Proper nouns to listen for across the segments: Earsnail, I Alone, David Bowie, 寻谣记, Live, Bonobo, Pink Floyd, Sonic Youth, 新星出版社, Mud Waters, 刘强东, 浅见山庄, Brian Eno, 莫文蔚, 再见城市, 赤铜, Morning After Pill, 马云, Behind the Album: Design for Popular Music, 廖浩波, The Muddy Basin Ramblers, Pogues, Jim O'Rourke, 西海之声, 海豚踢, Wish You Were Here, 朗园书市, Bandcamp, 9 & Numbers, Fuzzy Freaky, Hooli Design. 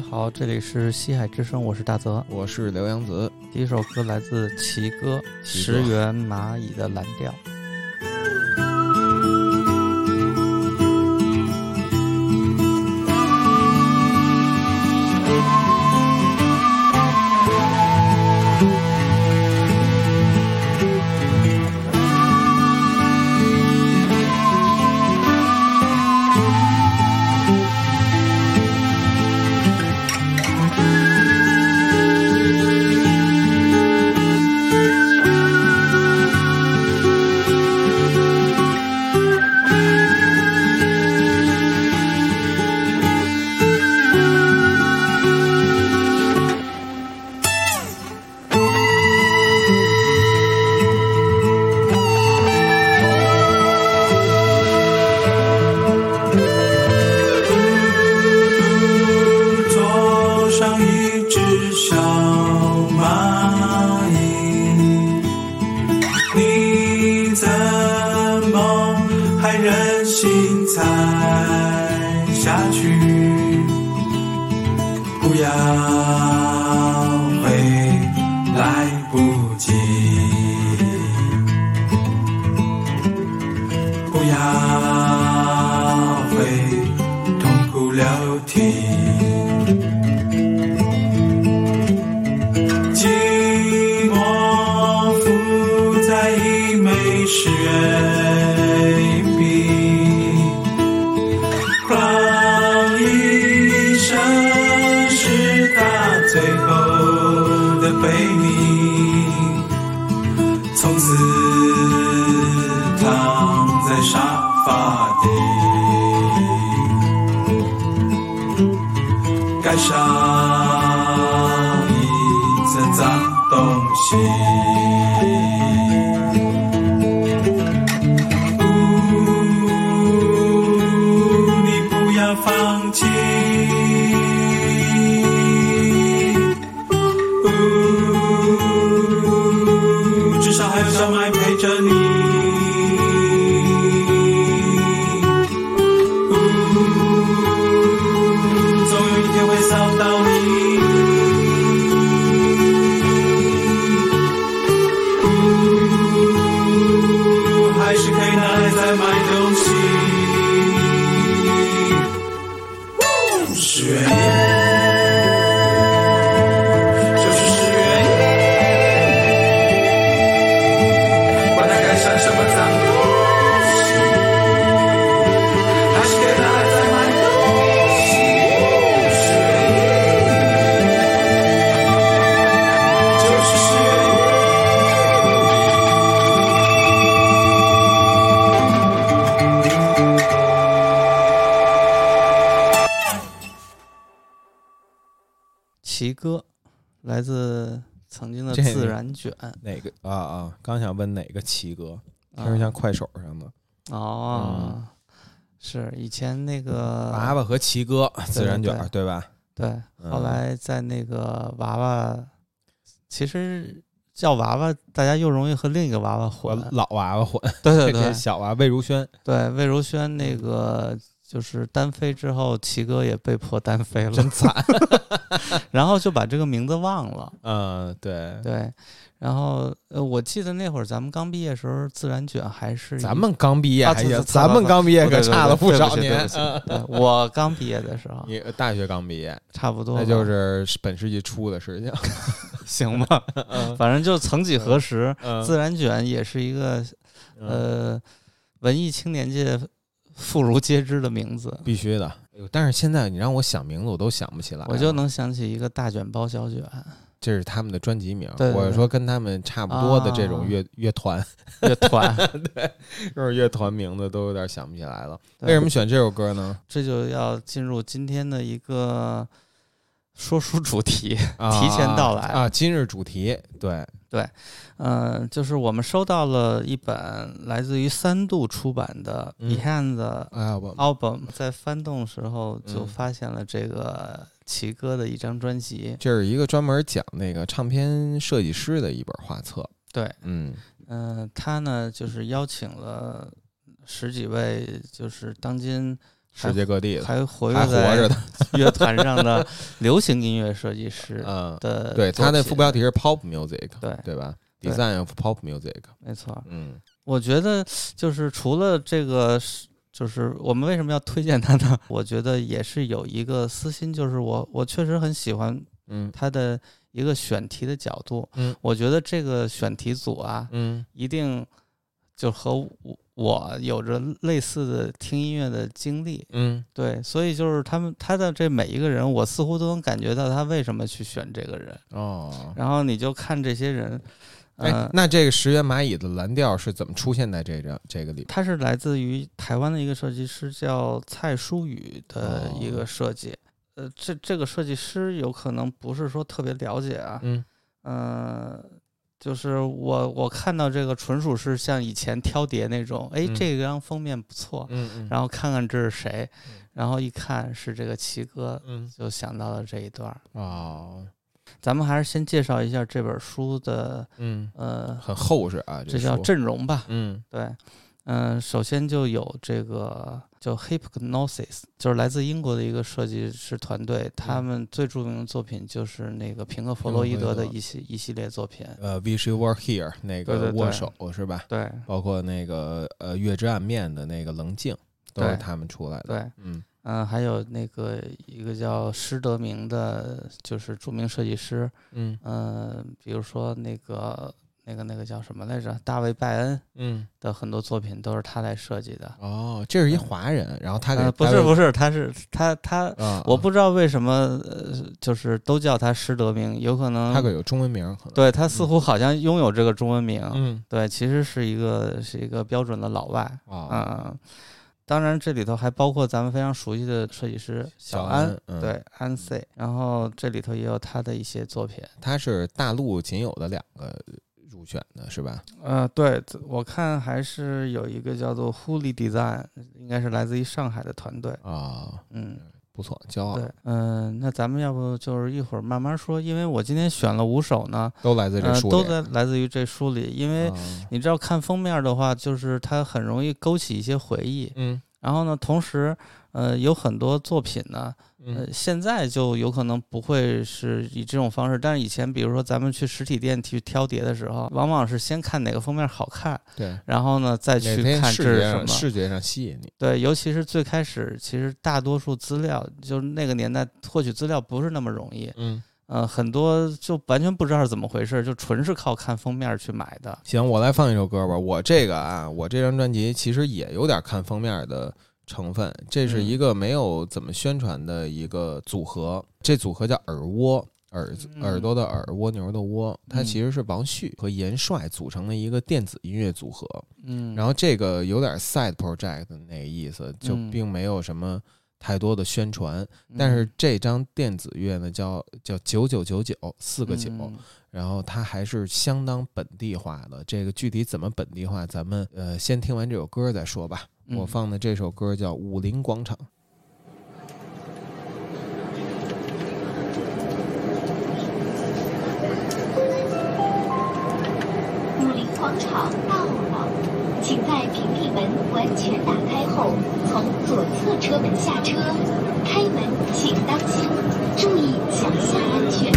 好，这里是西海之声，我是大泽，我是刘洋子。第一首歌来自奇哥，石原蚂蚁的蓝调。来自曾经的自然卷，哪个啊？刚想问哪个奇哥，听着像快手上的哦、是以前那个娃娃和奇哥自然卷， 对吧？对、后来在那个娃娃，其实叫娃娃，大家又容易和另一个娃娃混，老娃娃混，对对对，小娃魏如萱，对魏如萱那个。就是单飞之后，奇哥也被迫单飞了，真惨。然后就把这个名字忘了。对对。然后我记得那会儿咱们刚毕业的时候，自然卷还是咱们刚毕业还是、咱们刚毕业可差了不少年。我刚毕业的时候，你大学刚毕业，差不多，那就是本世纪初的事情，行吧？反正就曾几何时，自然卷也是一个文艺青年界。妇孺皆知的名字必须的，但是现在你让我想名字我都想不起来，我就能想起一个大卷包小卷，这是他们的专辑名，对对对，我说跟他们差不多的这种乐团对，就是乐团名字都有点想不起来了。为什么选这首歌呢？这就要进入今天的一个说书主题，提前到来啊，今日主题，对对，就是我们收到了一本来自于三度出版的《Behind the Album》，在翻动时候就发现了这个奇哥的一张专辑，这是一个专门讲那个唱片设计师的一本画册。对，他呢就是邀请了十几位就是当今世界各地的还活着的乐坛上的流行音乐设计师的对他那副标题是 Pop Music 对吧 Design of Pop Music 没错我觉得就是除了这个就是我们为什么要推荐他呢我觉得也是有一个私心就是我确实很喜欢他的一个选题的角度我觉得这个选题组啊一定就和我有着类似的听音乐的经历对所以就是他的这每一个人我似乎都能感觉到他为什么去选这个人哦然后你就看这些人那这个石原蚂蚁的蓝调是怎么出现在这个里面？它是来自于台湾的一个设计师叫蔡书宇的一个设计。这个设计师有可能不是说特别了解啊。就是我看到这个纯属是像以前挑碟那种，哎，这个张封面不错，然后看看这是谁，然后一看是这个奇哥，就想到了这一段哦。咱们还是先介绍一下这本书的，很厚实啊，这叫阵容吧，对，首先就有这个叫 Hypnosis， 就是来自英国的一个设计师团队，他们最著名的作品就是那个平克·弗洛伊德的一系列作品，Wish You Were Here 那个握手是吧？对，包括那个月之暗面的那个棱镜，都是他们出来的，对，还有那个一个叫施德明的，就是著名设计师，比如说那个叫什么来着，大卫拜恩，的很多作品都是他来设计的。哦，这是一华人，然后他给不是，他是他，我不知道为什么，就是都叫他施德明，有可能他有中文名，可能对他似乎好像拥有这个中文名，对，其实是一个标准的老外啊。当然，这里头还包括咱们非常熟悉的设计师小安，对安 C， 然后这里头也有他的一些作品。他是大陆仅有的两个入选的是吧？对，我看还是有一个叫做 Hooli Design， 应该是来自于上海的团队不错，骄傲。对，那咱们要不就是一会儿慢慢说，因为我今天选了五首呢，都来自这书里，来自于这书里。因为你知道，看封面的话，就是它很容易勾起一些回忆。然后呢，同时，有很多作品呢，现在就有可能不会是以这种方式，但是以前，比如说咱们去实体店去挑碟的时候，往往是先看哪个封面好看，对，然后呢再去看这是什么，视觉上吸引你。对，尤其是最开始，其实大多数资料，就是那个年代获取资料不是那么容易，很多就完全不知道是怎么回事，就纯是靠看封面去买的。行，我来放一首歌吧。我这张专辑其实也有点看封面的成分，这是一个没有怎么宣传的一个组合，这组合叫耳蜗，耳朵的耳，蜗牛的蜗，它其实是王旭和严帅组成的一个电子音乐组合。然后这个有点 side project 的那个意思，就并没有什么太多的宣传，但是这张电子乐呢叫9999四个九，然后它还是相当本地化的。这个具体怎么本地化，咱们先听完这首歌再说吧。我放的这首歌叫《武林广场》。武林广场到了，请在屏蔽门完全打开后，从左侧车门下车。开门请当心，注意脚下安全。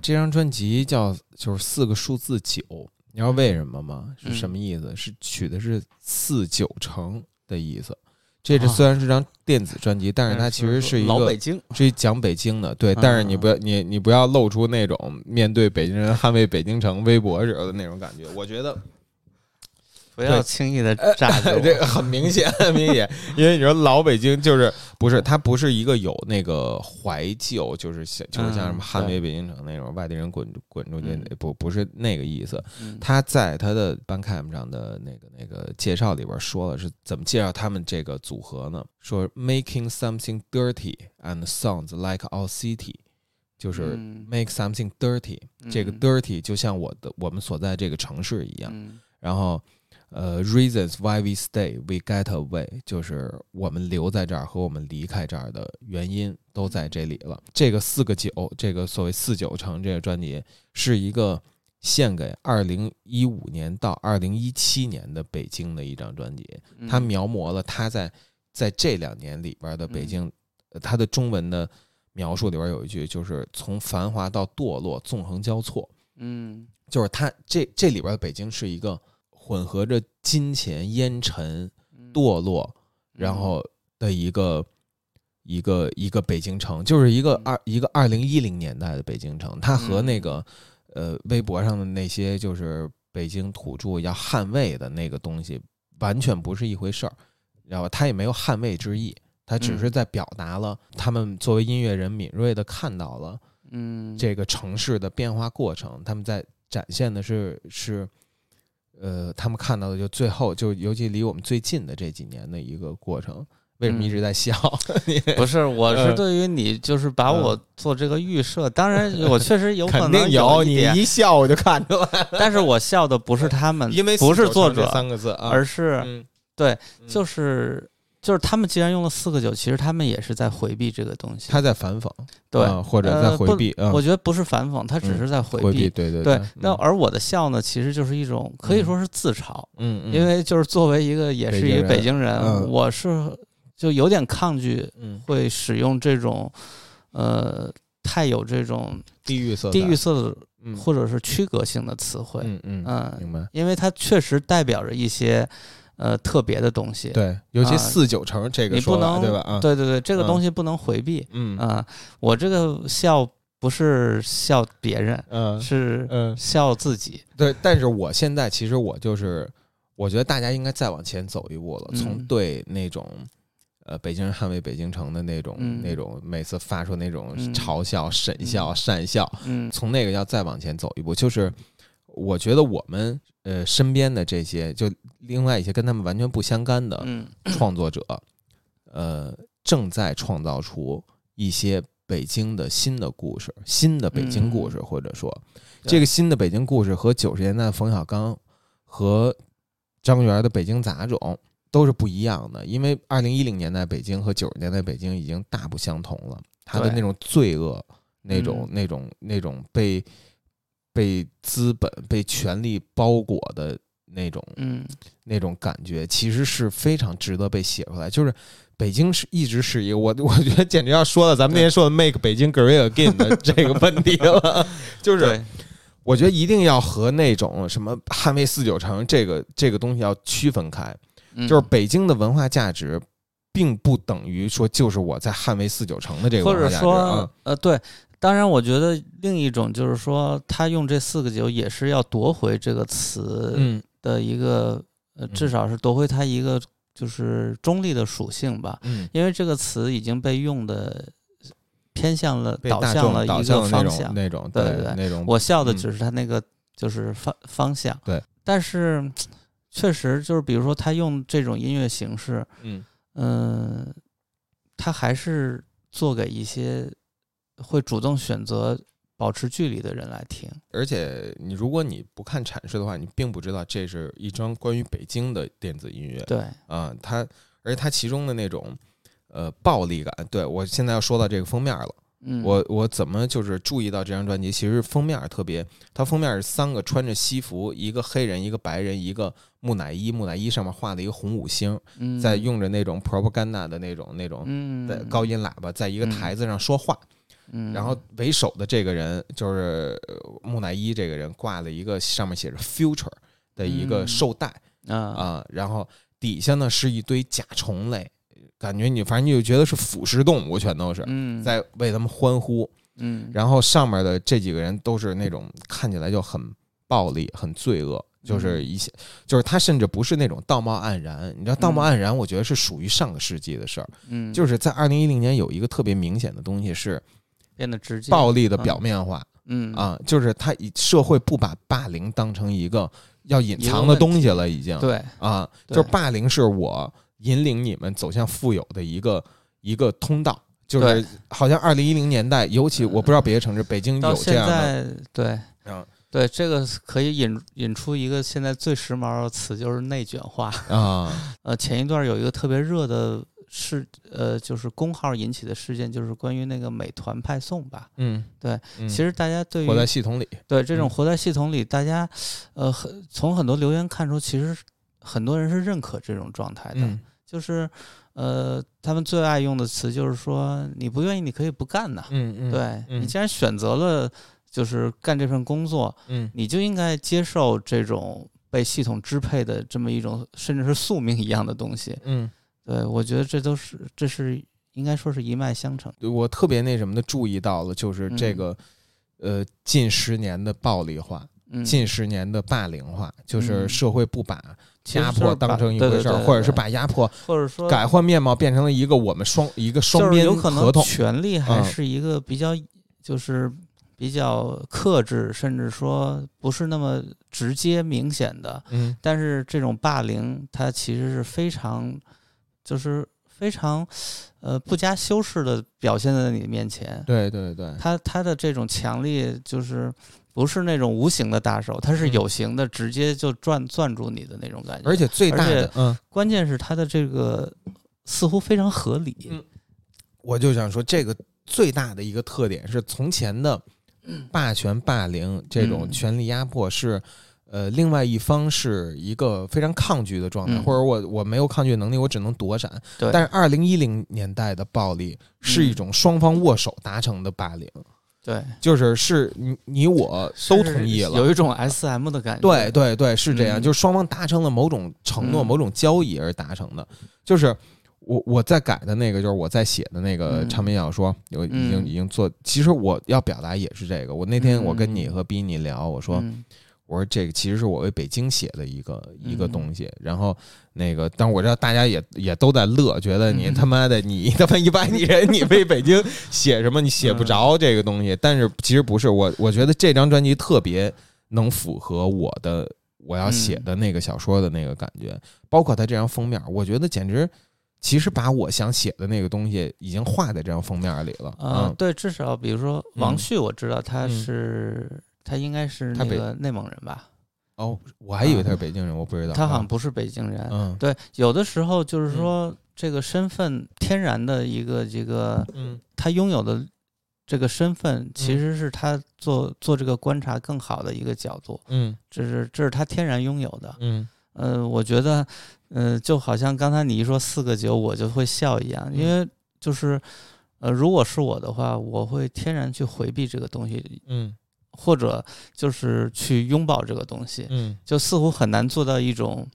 这张专辑叫就是4个数字9，你知道为什么吗？是什么意思？是取的是4/9的意思。这是虽然是张电子专辑，但是它其实是一个老北京，是讲北京的，对。但是你不要露出那种面对北京人捍卫北京城微博时候的那种感觉。我觉得不要轻易的炸着我，这个很明显，很明显。因为你说老北京就是不是它不是一个有那个怀旧，就是像什么捍卫北京城那种外地人滚出去，不是那个意思。他在他的 Bandcamp 上的那个介绍里边说了是怎么介绍他们这个组合呢？说 making something dirty and sounds like our city。就是 make something dirty，这个 dirty 就像我们所在这个城市一样。然后reasons why we stay, we get away， 就是我们留在这儿和我们离开这儿的原因都在这里了。这个4/9，这个所谓4/9这个专辑是一个献给2015年到2017年的北京的一张专辑，它描摹了他在这2年里边的北京。他的中文的描述里边有一句，就是从繁华到堕落，纵横交错。就是他这里边的北京是一个混合着金钱、烟尘、堕落，然后的一个北京城，就是一个2010年代的北京城。它和那个微博上的那些就是北京土著要捍卫的那个东西完全不是一回事儿，然后它也没有捍卫之意。他只是在表达了他们作为音乐人敏锐的看到了这个城市的变化过程，他们在展现的是他们看到的就最后就尤其离我们最近的这几年的一个过程。为什么一直在笑？不是，我是对于你就是把我做这个预设，当然我确实有可能有一点，你一笑我就看出来，但是我笑的不是他们，因为不是作者三个字，而是对，就是他们既然用了4/9，其实他们也是在回避这个东西。他在反讽，对，或者在回避。我觉得不是反讽，他只是在回避。对对对。那而我的笑呢，其实就是一种可以说是自嘲。因为就是作为一个也是一个北京人，我是就有点抗拒会使用这种太有这种地域色的或者是区隔性的词汇。明白。因为它确实代表着一些。特别的东西，对，尤其4/9这个说法，对吧？对对对，这个东西不能回避。我这个笑不是笑别人，是笑自己。对，但是我现在其实我就是，我觉得大家应该再往前走一步了，从对那种北京人捍卫北京城的那种每次发出那种嘲笑、沈笑、讪笑，从那个要再往前走一步，就是我觉得我们。身边的这些就另外一些跟他们完全不相干的创作者，正在创造出一些北京的新的故事，新的北京故事，或者说这个新的北京故事和90年代冯小刚和张元的《北京杂种》都是不一样的，因为2010年代北京和90年代北京已经大不相同了，他的那种罪恶，那种被资本、被权力包裹的那种感觉，其实是非常值得被写出来。就是北京是一直是一个，我觉得简直要说了咱们那天说的 "Make 北京 Great Again" 的这个问题了。就是我觉得一定要和那种什么捍卫4/9这个东西要区分开。就是北京的文化价值，并不等于说就是我在捍卫4/9的这个文化价值，或者说对。当然我觉得另一种就是说他用这4/9也是要夺回这个词的一个至少是夺回它一个就是中立的属性吧。因为这个词已经被用的偏向了导向了一个方向那种对那种。我笑的只是他那个就是方向。对。但是确实就是比如说他用这种音乐形式他还是做给一些会主动选择保持距离的人来听，而且如果你不看阐释的话，你并不知道这是一张关于北京的电子音乐。对而且它其中的那种暴力感，对我现在要说到这个封面了。我怎么就是注意到这张专辑？其实封面特别，它封面是3个穿着西服，一个黑人，一个白人，一个木乃伊。木乃伊上面画了一个红五星，在用着那种 propaganda 的那种高音喇叭，在一个台子上说话。然后为首的这个人就是木乃伊，这个人挂了一个上面写着 future 的一个绶带啊，然后底下呢是一堆甲虫类，感觉你反正你就觉得是腐食动物，全都是在为他们欢呼。然后上面的这几个人都是那种看起来就很暴力、很罪恶，就是一些，就是他甚至不是那种道貌岸然。你知道道貌岸然，我觉得是属于上个世纪的事儿。就是在2010年有一个特别明显的东西是变得直接暴力的表面化。就是他社会不把霸凌当成一个要隐藏的东西了，已经对啊，就是霸凌是我引领你们走向富有的一个通道。就是好像2010年代，尤其我不知道别的城市，北京有这样的。对，对，这个可以引出一个现在最时髦的词，就是内卷化啊。前一段有一个特别热的事，就是公号引起的事件，就是关于那个美团派送吧。对，其实大家对于活在系统里，对这种活在系统里，大家从很多留言看出，其实很多人是认可这种状态的，就是。他们最爱用的词就是说，你不愿意，你可以不干呐。对，你既然选择了就是干这份工作，你就应该接受这种被系统支配的这么一种，甚至是宿命一样的东西。对，我觉得这是应该说是一脉相承。我特别那什么的注意到了，就是这个近10年的暴力化。近10年的霸凌化，就是社会不把压迫当成一回事儿，或者是把压迫，或者说改换面貌，变成了一个我们一个双边合同。有可能权力还是一个比较，就是比较克制，甚至说不是那么直接明显的。但是这种霸凌，它其实是非常，就是非常，不加修饰的表现在你面前。对，它的这种强力就是。不是那种无形的大手，它是有形的，直接就攥住你的那种感觉。而且最大的，关键是它的这个似乎非常合理。我就想说，这个最大的一个特点是，从前的霸权、霸凌这种权力压迫是，另外一方是一个非常抗拒的状态，或者我没有抗拒能力，我只能躲闪。但是2010年代的暴力是一种双方握手达成的霸凌。对，就是你我都同意了，有一种 SM 的感觉。对，是这样，就是双方达成了某种承诺、某种交易而达成的。就是我在改的那个，就是我在写的那个唱片小说，有已经做。其实我要表达也是这个。我那天我跟你和逼你聊，我说这个其实是我为北京写的一个东西，然后那个，但我知道大家也都在乐，觉得你他妈的你他妈一般人，你为北京写什么？你写不着这个东西。但是其实不是，我觉得这张专辑特别能符合我要写的那个小说的那个感觉，包括它这张封面，我觉得简直其实把我想写的那个东西已经画在这张封面里了。对，至少比如说王旭，我知道他是。他应该是那个内蒙人吧？哦，我还以为他是北京人，我不知道。他好像不是北京人。对，有的时候就是说，这个身份天然的一个他拥有的这个身份，其实是他做这个观察更好的一个角度。这是他天然拥有的。我觉得，就好像刚才你一说4个9，我就会笑一样，因为就是，如果是我的话，我会天然去回避这个东西。或者就是去拥抱这个东西，就似乎很难做到一种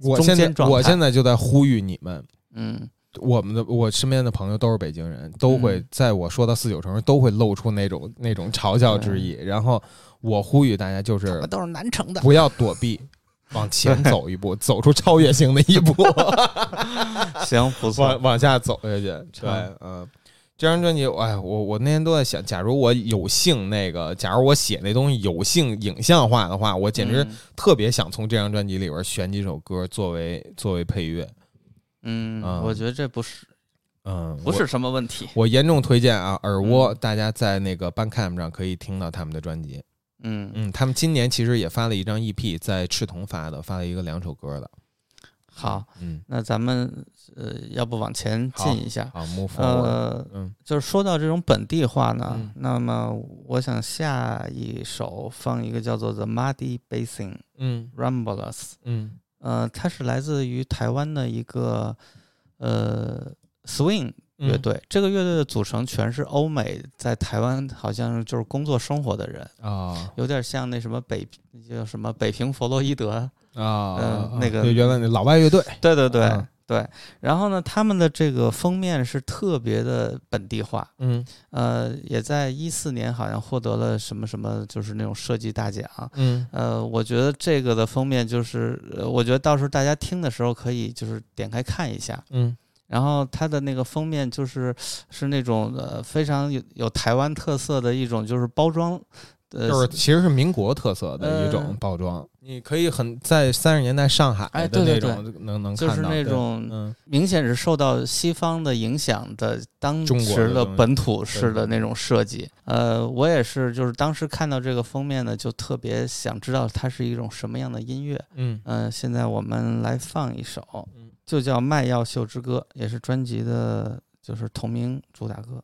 中间状态。我现在就在呼吁你们，我身边的朋友都是北京人，都会在我说到49城市都会露出那种嘲笑之意。然后我呼吁大家就是都是南城的，不要躲避。往前走一步，走出超越性的一步。行，不错，往下走下去。对，这张专辑，我那天都在想，假如我有幸假如我写那东西有幸影像化的话，我简直特别想从这张专辑里边选几首歌作为配乐。我觉得这不是，不是什么问题。我严重推荐啊，耳蜗，大家在那个 Bandcamp 上可以听到他们的专辑。他们今年其实也发了一张 EP， 在赤铜发了一个2首歌的。好，那咱们要不往前进一下？好，就是说到这种本地化呢，那么我想下一首放一个叫做 The Muddy Basin Ramblers，它是来自于台湾的一个swing 乐队、嗯、这个乐队的组成全是欧美在台湾好像就是工作生活的人啊、哦，有点像那什么北平弗洛伊德啊、哦那个原来那老外乐队，对对对、嗯、对。然后呢，他们的这个封面是特别的本地化，嗯也在2014年好像获得了什么什么就是那种设计大奖，嗯我觉得这个的封面就是我觉得到时候大家听的时候可以就是点开看一下，嗯。然后它的那个封面就是那种非常有台湾特色的一种就是包装，就是其实是民国特色的一种包装，你可以在30年代上海的那种、哎、对对对能看到，就是那种明显是受到西方的影响的当时的本土式的那种设计。我也是就是当时看到这个封面呢，就特别想知道它是一种什么样的音乐。嗯现在我们来放一首，就叫《卖药秀之歌》，也是专辑的就是同名主打歌。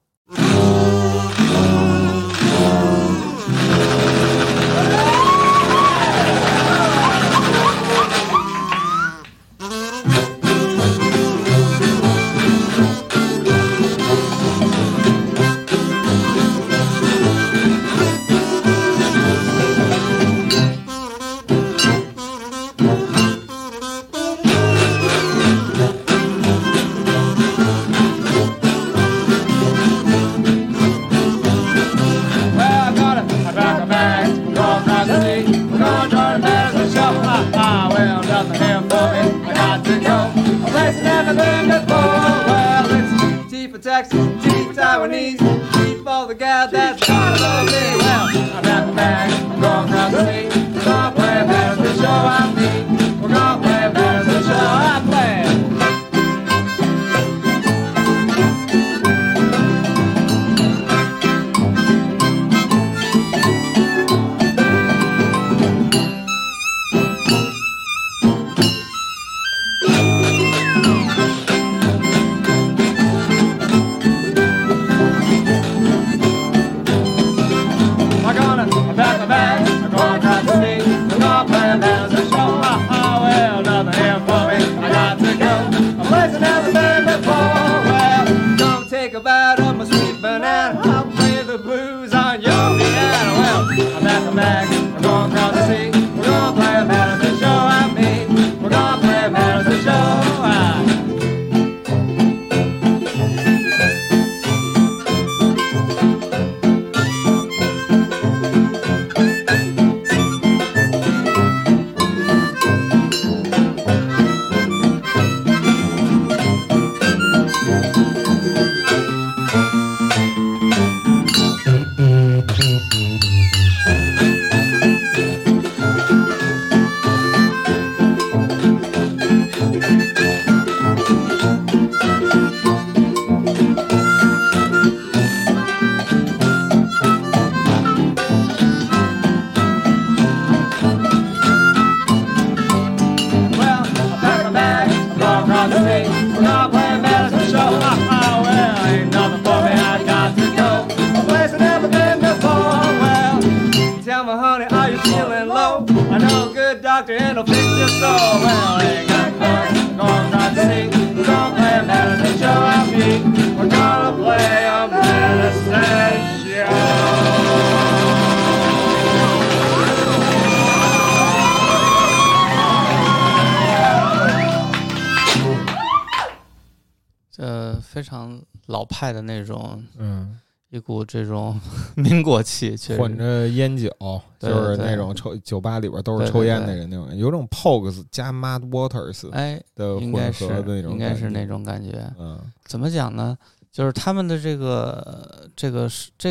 非常老派的那种，嗯，一股这种民国气，混着烟酒，就是那种抽酒吧里边都是抽烟的人那种，有种 Pogues 加 Mud Waters 的混合的那种，应该是那种感觉。嗯，怎么讲呢？就是他们的这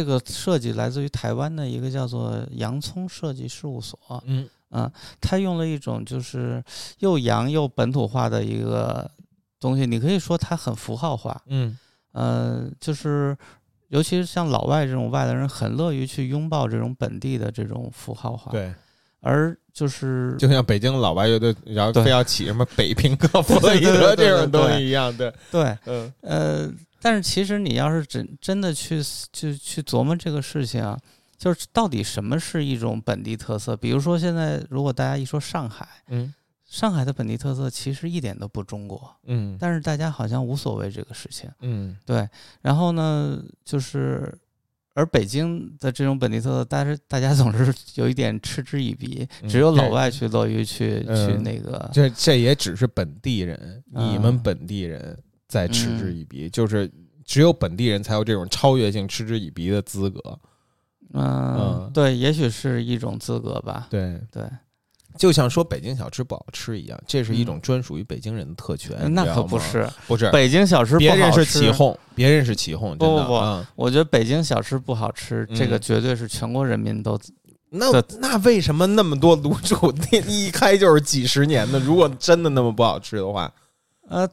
个设计来自于台湾的一个叫做洋葱设计事务所。嗯嗯，他用了一种就是又洋又本土化的一个东西，你可以说它很符号化，嗯，就是尤其是像老外这种外来人，很乐于去拥抱这种本地的这种符号化，对，而就是就像北京老外乐队，然后非要起什么北平哥、弗洛伊德这种东西一样，对对，嗯但是其实你要是真的去琢磨这个事情啊，就是到底什么是一种本地特色？比如说现在如果大家一说上海，嗯。上海的本地特色其实一点都不中国，嗯，但是大家好像无所谓这个事情，嗯，对。然后呢，就是而北京的这种本地特色，但是大家总是有一点嗤之以鼻，只有老外去乐于去那个，这也只是本地人，你们本地人在嗤之以鼻，就是只有本地人才有这种超越性嗤之以鼻的资格。嗯，对，也许是一种资格吧。对对。就像说北京小吃不好吃一样，这是一种专属于北京人的特权。那可不是，不是北京小吃不好吃，别人是起哄，别人是起哄，真的不、我觉得北京小吃不好吃，这个绝对是全国人民都。那为什么那么多卤煮店一开就是几十年的？如果真的那么不好吃的话，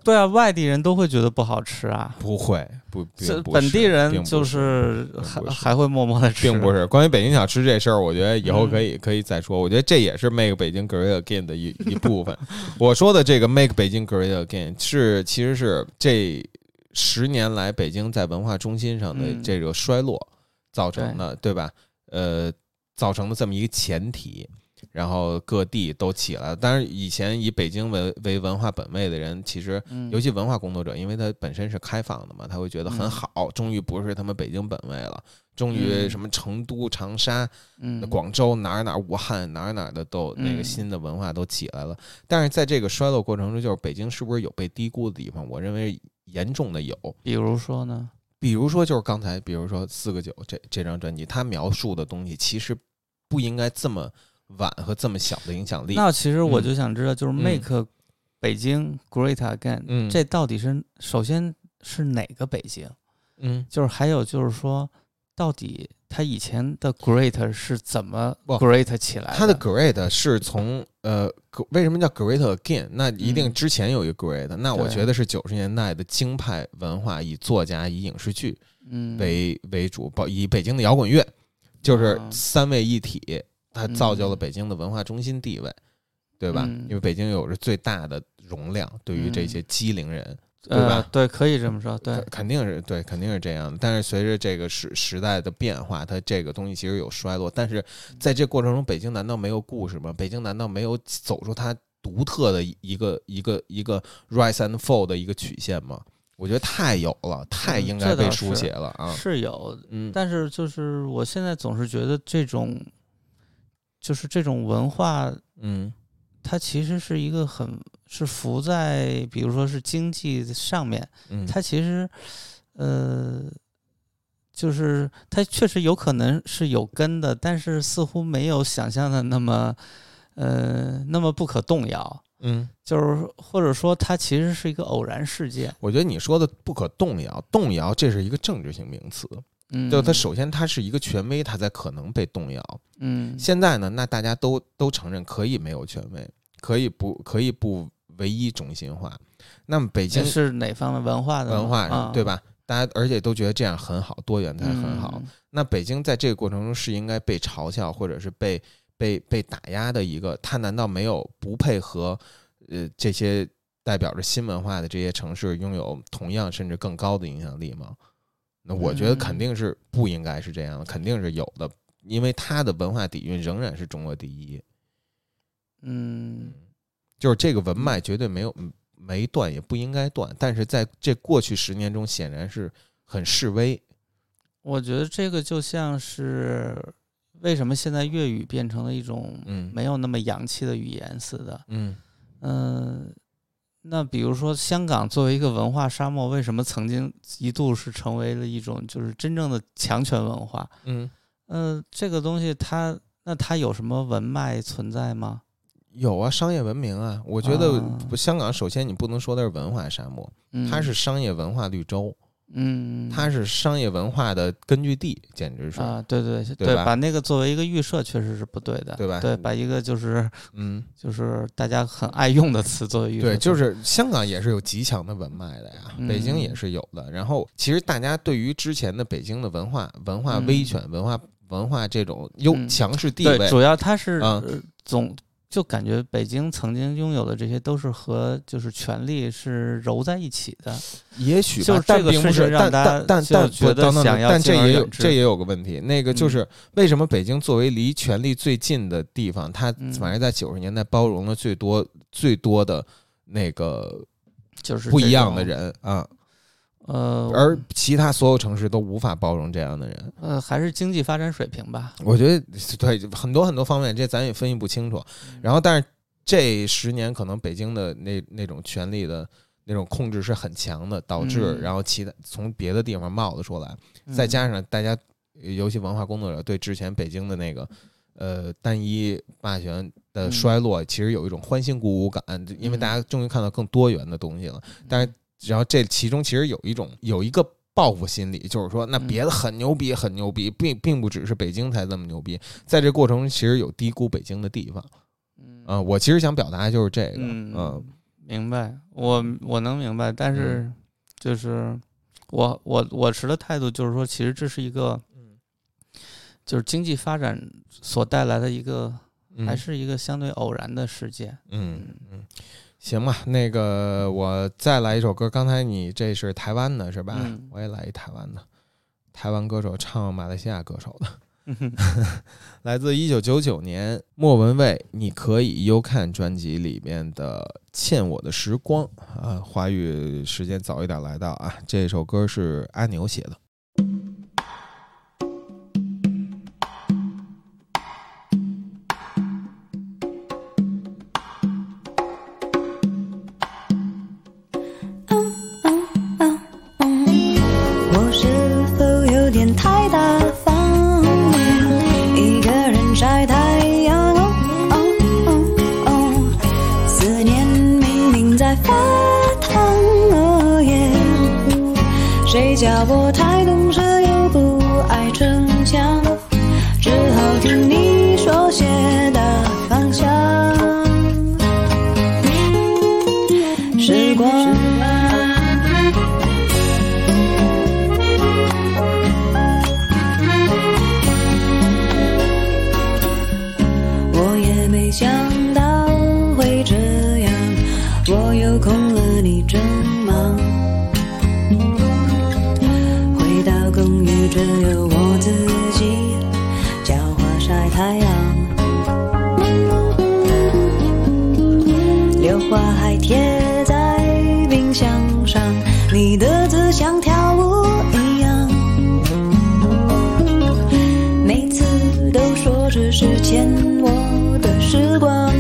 对啊，外地人都会觉得不好吃啊。不会，不本地人就是还会默默的吃，并不是。关于北京小吃这事儿，我觉得以后可以再说。我觉得这也是 Make Beijing Great Again 的 一部分。我说的这个 Make Beijing Great Again 其实是这10年来北京在文化中心上的这个衰落造成的，对吧？造成的这么一个前提。然后各地都起来了，当然以前以北京为文化本位的人，其实尤其文化工作者，因为他本身是开放的嘛，他会觉得很好，终于不是他们北京本位了，终于什么成都、长沙、广州哪武汉哪的都那个新的文化都起来了。但是在这个衰落过程中，就是北京是不是有被低估的地方？我认为严重的有。比如说呢？比如说就是刚才，比如说4个9这张专辑，他描述的东西其实不应该这么晚和这么小的影响力。那其实我就想知道，就是 Make Beijing Great Again，这到底是首先是哪个北京？就是还有就是说，到底他以前的 Great 是怎么 Great 起来的？他的 Great 是从为什么叫 Great Again？ 那一定之前有一个 Great，那我觉得是90年代的京派文化，以作家、以影视剧为主，以北京的摇滚乐就是3位一体。它造就了北京的文化中心地位，对吧？因为北京有着最大的容量，对于这些机灵人，对吧？对，可以这么说，对，肯定是对，肯定是这样的。但是随着这个时代的变化，它这个东西其实有衰落。但是在这过程中，北京难道没有故事吗？北京难道没有走出它独特的一个 rise and fall 的一个曲线吗？我觉得太有了，太应该被书写了啊！是有，但是就是我现在总是觉得这种文化，它其实是一个是浮在，比如说是经济上面，它其实，就是它确实有可能是有根的，但是似乎没有想象的那么不可动摇，就是或者说它其实是一个偶然事件。我觉得你说的不可动摇，这是一个政治性名词。就他首先他是一个权威，他才可能被动摇。现在呢，那大家都承认可以没有权威，可以不唯一中心化。那么北京是哪方面文化人，对吧？大家而且都觉得这样很好，多元才很好。那北京在这个过程中是应该被嘲笑或者是被打压的一个，他难道没有不配合这些代表着新文化的这些城市拥有同样甚至更高的影响力吗？那我觉得肯定是不应该是这样的，肯定是有的，因为它的文化底蕴仍然是中国第一。就是这个文脉绝对没断，也不应该断，但是在这过去10年中显然是很示威。我觉得这个就像是为什么现在粤语变成了一种没有那么洋气的语言似的。那比如说香港作为一个文化沙漠，为什么曾经一度是成为了一种就是真正的强权文化？这个东西它有什么文脉存在吗？有啊，商业文明啊。我觉得香港首先你不能说它是文化沙漠，它是商业文化绿洲。它是商业文化的根据地，简直是啊，对，把那个作为一个预设，确实是不对的，对吧？对，把一个就是大家很爱用的词作为预设，对，就是香港也是有极强的文脉的呀，北京也是有的。然后，其实大家对于之前的北京的文化威权、文化这种强势地位，对，主要它是就感觉北京曾经拥有的这些都是和就是权力是揉在一起的，也许吧，就是这个事情让大家觉得想要，但这也有个问题，那个就是为什么北京作为离权力最近的地方，它反正在90年代包容了最多的那个就是不一样的人啊。而其他所有城市都无法包容这样的人。还是经济发展水平吧。我觉得对很多方面，这咱也分析不清楚。然后，但是这10年可能北京的那种权力的那种控制是很强的，导致然后其他从别的地方冒了出来。再加上大家，尤其文化工作者对之前北京的那个单一霸权的衰落，其实有一种欢欣鼓舞感，因为大家终于看到更多元的东西了。但是。然后这其中其实有一个报复心理，就是说那别的很牛逼很牛逼，并不只是北京才这么牛逼，在这过程中其实有低估北京的地方。我其实想表达就是这个。明白，我能明白，但是就是我持的态度就是说，其实这是一个就是经济发展所带来的一个还是一个相对偶然的事件。行吧，那个我再来一首歌，刚才你这是台湾的是吧？我也来一台湾的，台湾歌手唱马来西亚歌手的，来自1999年莫文蔚你可以优看专辑里面的《欠我的时光》啊，华语时间早一点来到啊，这首歌是阿牛写的。你的字像跳舞一样，每次都说只是欠我的时光。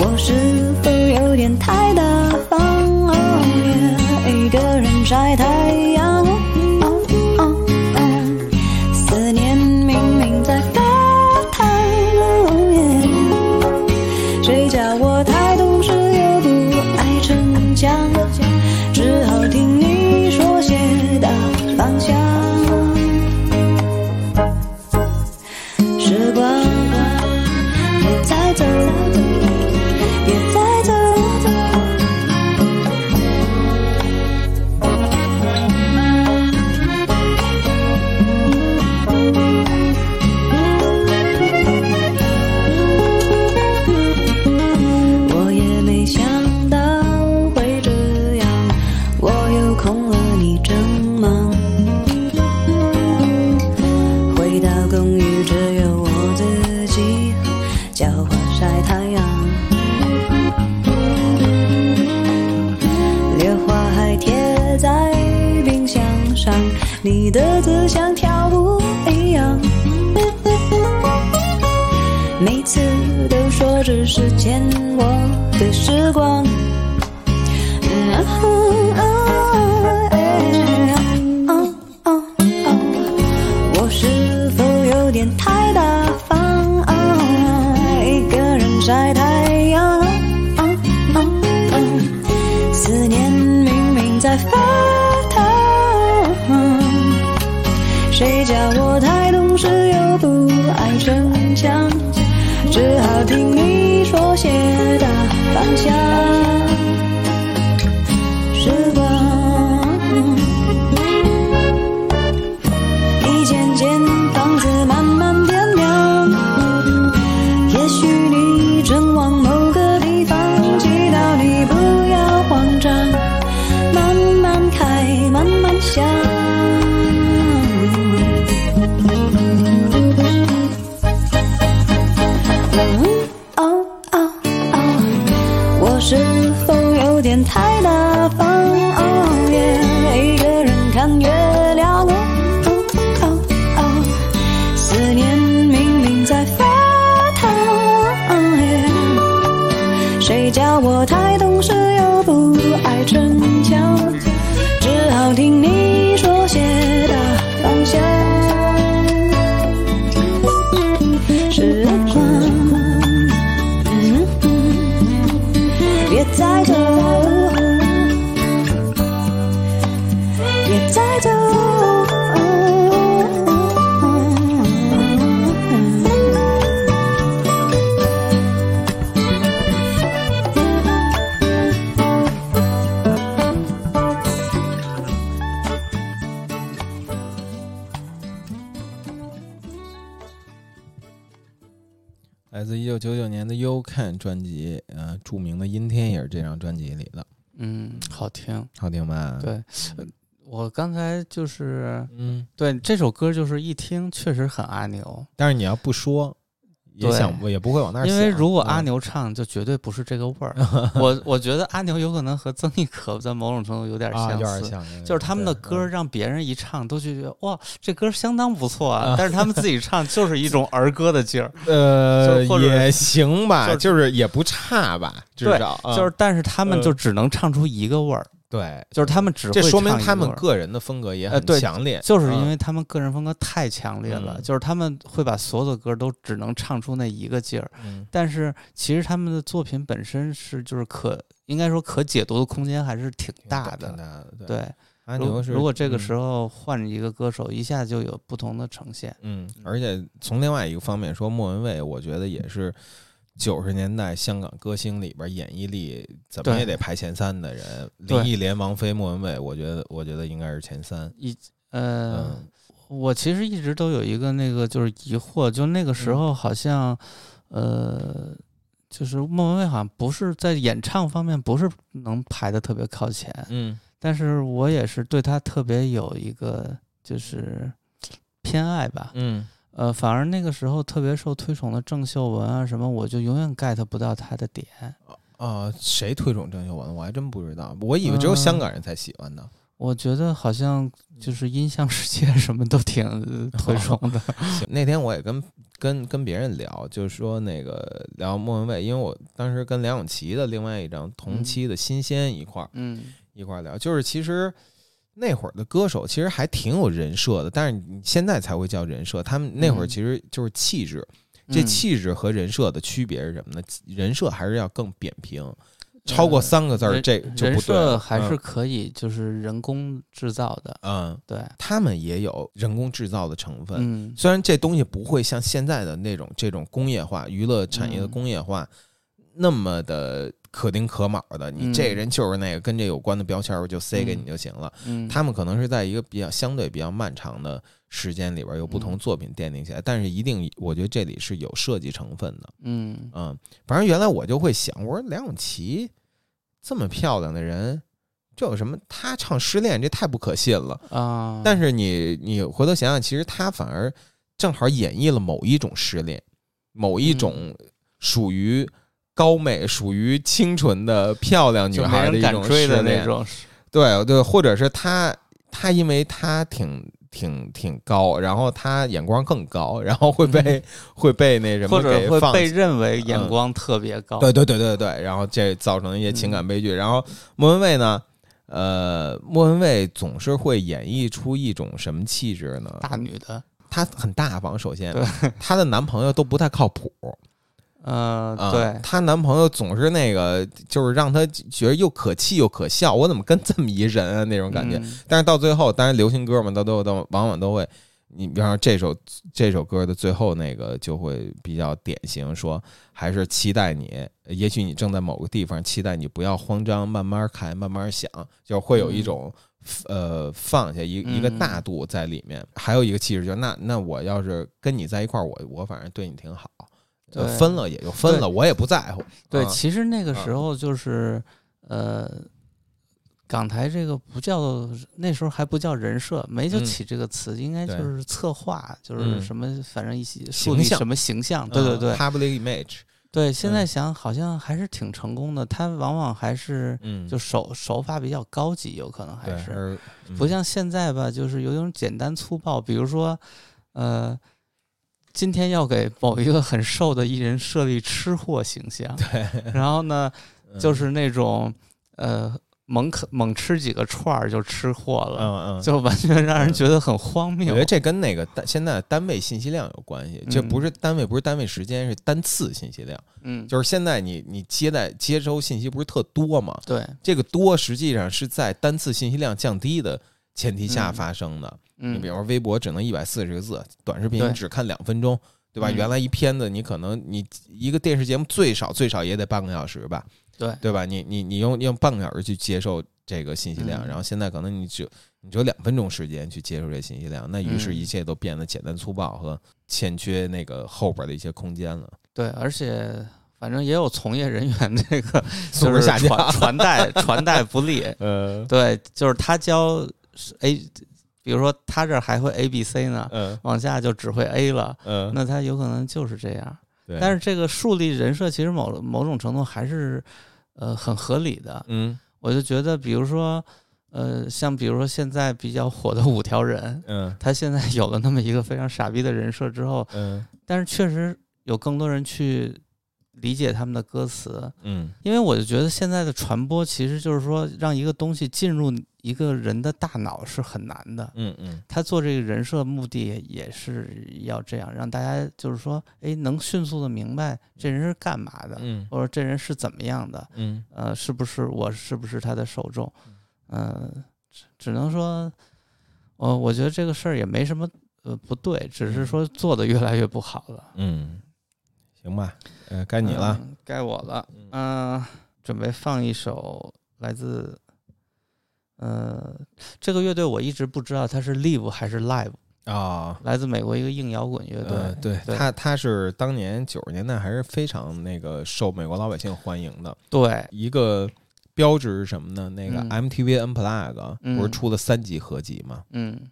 我是否有点太大方，一个人晒太阳，思念明明在发，谁叫我太懂事又不爱逞强，只好听你说些大方向。时光时候有点太大方，哦耶，一个人看月亮，哦哦哦，思念明明在发烫，哦耶，谁叫我太懂事又不爱逞强，只好听你说些大方向。别再走，来自1999年的《You Can》专辑，著名的《阴天》也是这张专辑里的。嗯，好听吧？对，我刚才就是，对，这首歌就是一听确实很阿牛，但是你要不说，也不会往那儿想。因为如果阿牛唱，就绝对不是这个味儿。我觉得阿牛有可能和曾轶可在某种程度有点相似，就是他们的歌让别人一唱都觉得哇，这歌相当不错啊，但是他们自己唱就是一种儿歌的劲儿。也行吧，就是也不差吧，至少就是，但是他们就只能唱出一个味儿。对，就是他们只会唱一个，这说明他们个人的风格也很强烈，就是因为他们个人风格太强烈了，就是他们会把所有的歌都只能唱出那一个劲儿，但是其实他们的作品本身是就是应该说可解读的空间还是挺大的，对。如果这个时候换一个歌手，一下就有不同的呈现。而且从另外一个方面说，莫文蔚我觉得也是90年代香港歌星里边演绎力怎么也得排前3的人，林忆莲、王菲、莫文蔚，我觉得应该是前3。我其实一直都有一个那个就是疑惑，就那个时候好像，就是莫文蔚好像不是在演唱方面不是能排的特别靠前，但是我也是对他特别有一个就是偏爱吧，反而那个时候特别受推崇的郑秀文啊什么，我就永远 get 不到他的点。谁推崇郑秀文？我还真不知道，我以为只有香港人才喜欢的。我觉得好像就是音像世界什么都挺推崇的。那天我也跟别人聊，就是说那个聊莫文蔚，因为我当时跟梁咏琪的另外一张同期的《新鲜》一块聊，就是其实。那会儿的歌手其实还挺有人设的，但是你现在才会叫人设。他们那会儿其实就是气质，这气质和人设的区别是什么呢？人设还是要更扁平，超过3个字这就不对了。人设还是可以就是人工制造的，对，他们也有人工制造的成分。虽然这东西不会像现在的那种这种工业化娱乐产业的工业化那么的。可丁可卯的，你这人就是那个跟这有关的标签我就塞给你就行了。他们可能是在一个相对比较漫长的时间里边有不同作品奠定起来，但是一定我觉得这里是有设计成分的。反正原来我就会想，我说梁咏琪这么漂亮的人，这有什么？她唱失恋这太不可信了啊！但是你回头想想，其实她反而正好演绎了某一种失恋，某一种属于。高美属于清纯的漂亮女孩的一种失恋，对，或者是她因为她挺高，然后她眼光更高，然后会被那什么给放，或者会被认为眼光特别高，对，然后这造成一些情感悲剧。然后莫文蔚呢，莫文蔚总是会演绎出一种什么气质呢？大女的，她很大方，首先她的男朋友都不太靠谱。对，她男朋友总是那个，就是让她觉得又可气又可笑，我怎么跟这么一人啊那种感觉。但是到最后，当然流行歌嘛，到往往都会，你比方说这首歌的最后那个就会比较典型，说还是期待你，也许你正在某个地方，期待你不要慌张，慢慢看，慢慢想，就会有一种。放下一个大度在里面，还有一个气质，就是那我要是跟你在一块儿，我反正对你挺好。分了也就分了，我也不在乎。对，其实那个时候就是，港台这个不叫那时候还不叫人设，没就起这个词，应该就是策划，就是什么，反正一些树立什么形象，对，public image。对，现在想好像还是挺成功的，他往往还是就手法比较高级，有可能还是不像现在吧，就是有种简单粗暴，比如说今天要给某一个很瘦的艺人设立吃货形象，对，然后呢就是那种猛吃几个串就吃货了，就完全让人觉得很荒谬。我觉得这跟那个现在单位信息量有关系，这不是单位，不是单位时间，是单次信息量。就是现在你接收信息不是特多嘛？对，这个多实际上是在单次信息量降低的前提下发生的。你比如说微博只能140个字，短视频只看2分钟，对吧？原来一片子你可能你一个电视节目最少也得半个小时吧。对吧？你用半个小时去接受这个信息量，然后现在可能你只有2分钟时间去接受这信息量，那于是一切都变得简单粗暴和欠缺那个后边的一些空间了。对，而且反正也有从业人员这个就是传代不利。对，就是他教 A， 比如说他这还会 A B C 呢，往下就只会 A 了，那他有可能就是这样。但是这个树立人设其实某种程度还是很合理的。我就觉得比如说像比如说现在比较火的5条人，他现在有了那么一个非常傻逼的人设之后，但是确实有更多人去理解他们的歌词。因为我就觉得现在的传播其实就是说让一个东西进入一个人的大脑是很难的。他做这个人设目的也是要这样，让大家就是说，哎，能迅速的明白这人是干嘛的，或者这人是怎么样的，是不是他的受众，只能说，我觉得这个事儿也没什么不对，只是说做的越来越不好了。行吧，该你了，该我了。准备放一首来自，这个乐队我一直不知道它是 Live 还是 Live 啊，来自美国一个硬摇滚乐队。对，它是当年90年代还是非常那个受美国老百姓欢迎的。对，一个标志是什么呢？那个 MTV Unplugged 不是出了3集合集吗？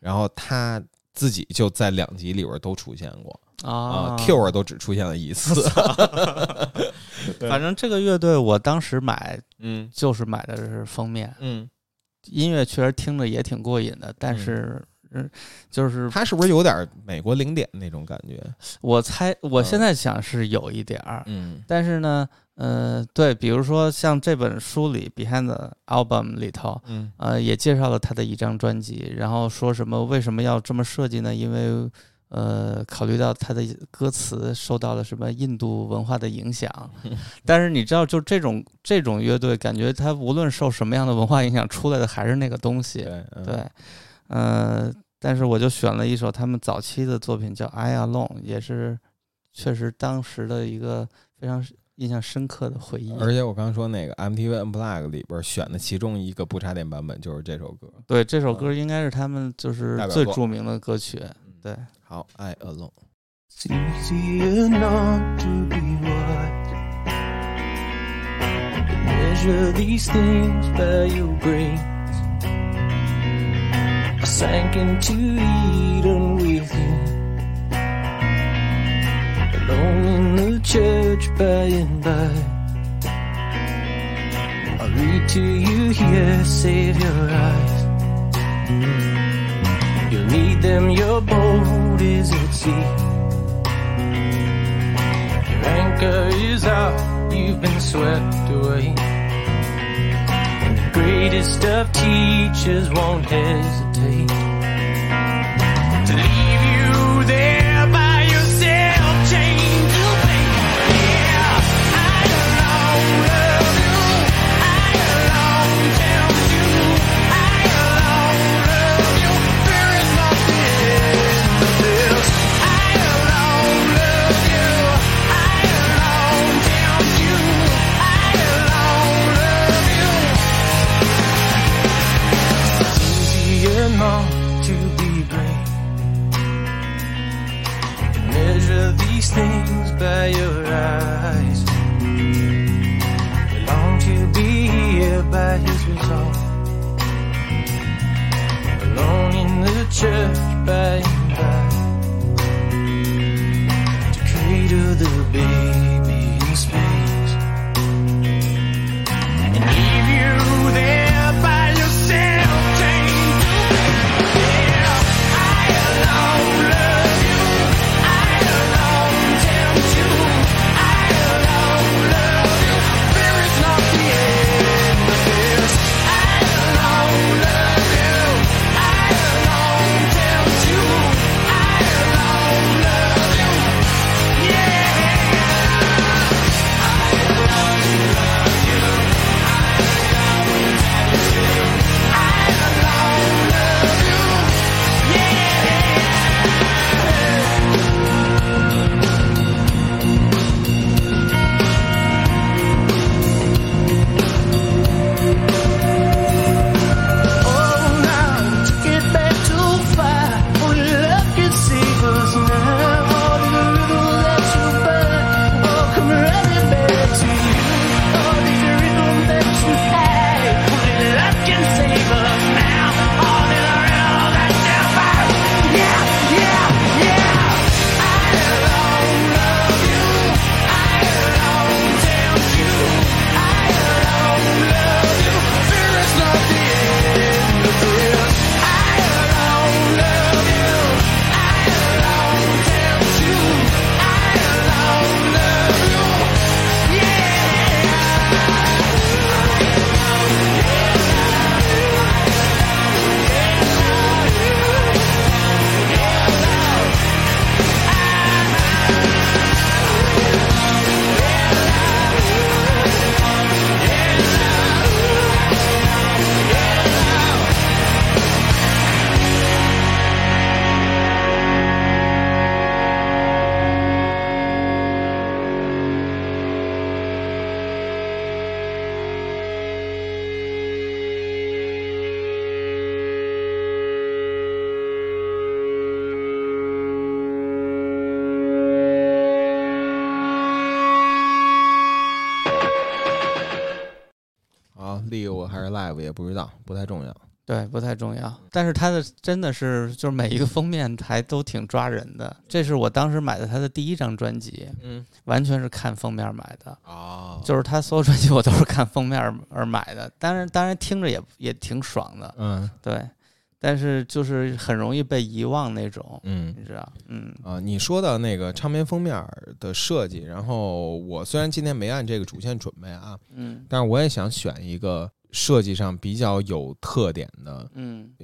然后他自己就在2集里边都出现过。Cure 都只出现了1次。反正这个乐队我当时买，就是买的是封面，音乐确实听着也挺过瘾的，但是就是它是不是有点美国零点那种感觉？我猜，我现在想是有一点儿，但是呢，对，比如说像这本书里《Behind the Album》里头，也介绍了他的一张专辑，然后说什么为什么要这么设计呢？因为考虑到他的歌词受到了什么印度文化的影响，但是你知道，就这种乐队，感觉他无论受什么样的文化影响，出来的还是那个东西。对，但是我就选了一首他们早期的作品，叫《I Alone》，也是确实当时的一个非常印象深刻的回忆。而且我刚说那个 MTV Unplugged 里边选的其中一个不插电版本就是这首歌。对，这首歌应该是他们就是最著名的歌曲。对。How I Alone. It's easier not to be right. To measure these things by your brains. I sank into Eden with you. Alone in the church by and by. I read to you here, save your eyes.You need them, your boat is at sea. Your anchor is out, you've been swept away. And the greatest of teachers won't hesitate to leave you there by yourself, chained to pain. Yeah, I alone.Not to be brave. Measure these things by your eyes. Long to be here by his resolve. Alone in the church by and by. To cradle the baby in space. 啊 ，Live 还是 Live 也不知道，不太重要。对，不太重要，但是它的真的是就是每一个封面还都挺抓人的。这是我当时买的它的第一张专辑，完全是看封面买的。哦，就是它所有专辑我都是看封面而买的，当然听着也挺爽的。嗯，对，但是就是很容易被遗忘那种。嗯，你知道，嗯啊，你说到那个唱片封面的设计，然后我虽然今天没按这个主线准备啊，但是我也想选一个。设计上比较有特点的，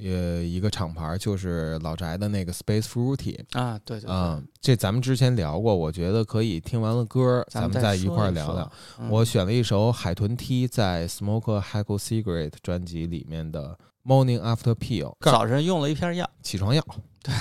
一个厂牌就是老宅的那个 Space Fruity 啊，对对啊、这咱们之前聊过，我觉得可以听完了歌，咱们再一块聊聊。我选了一首海豚踢在 Smoke a Huckle Cigarette 专辑里面的 Morning After Pill， 早晨用了一片药，起床药，对。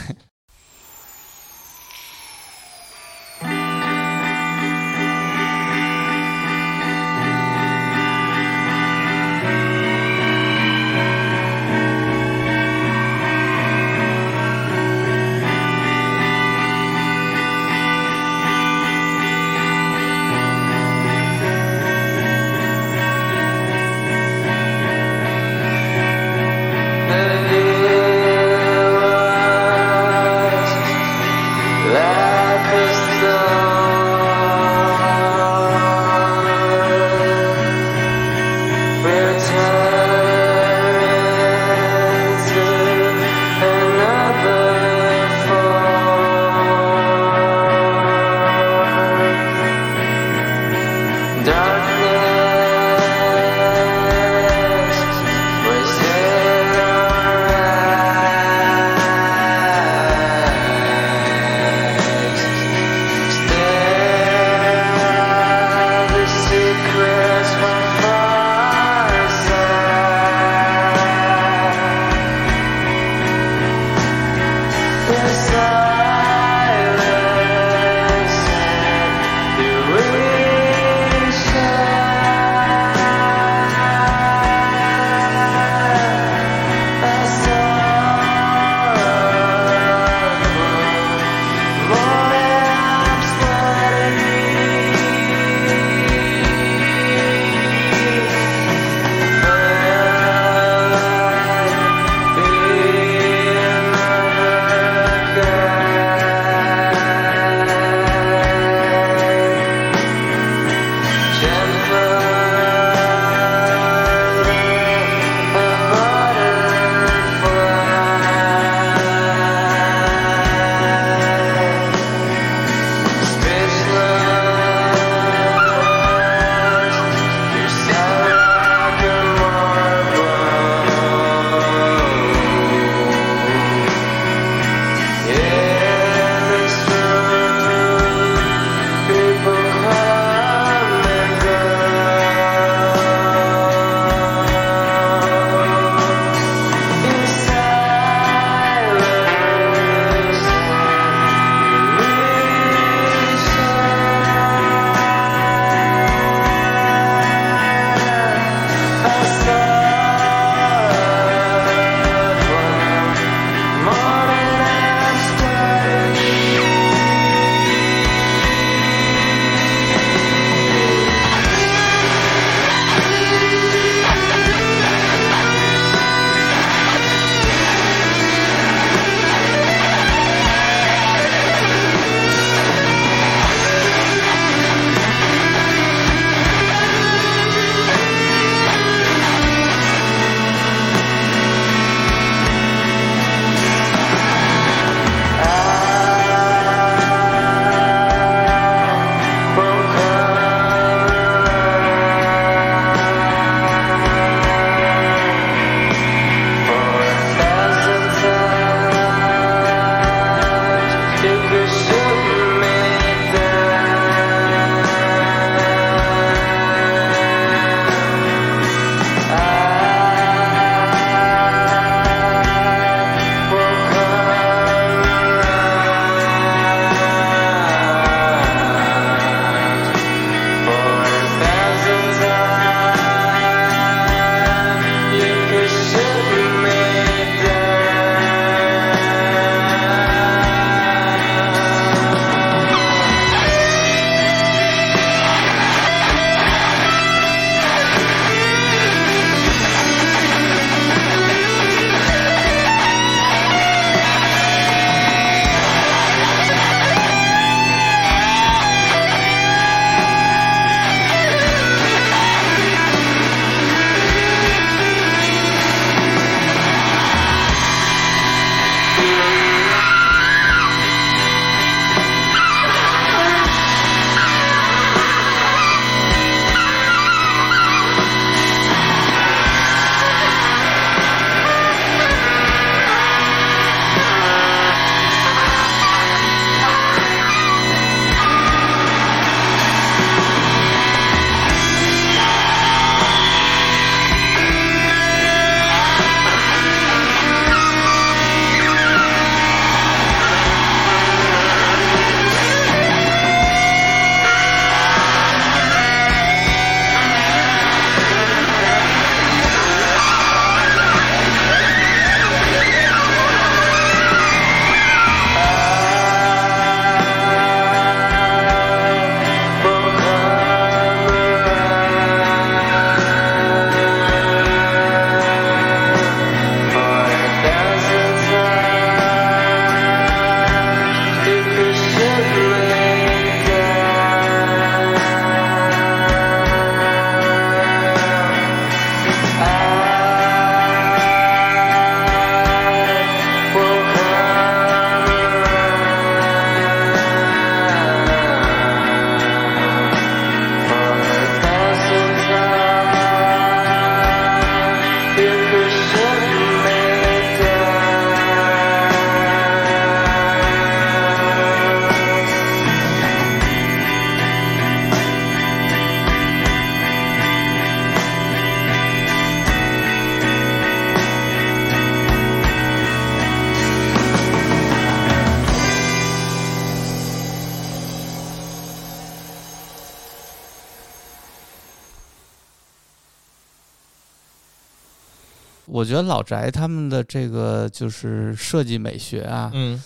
我觉得老宅他们的这个就是设计美学啊，嗯，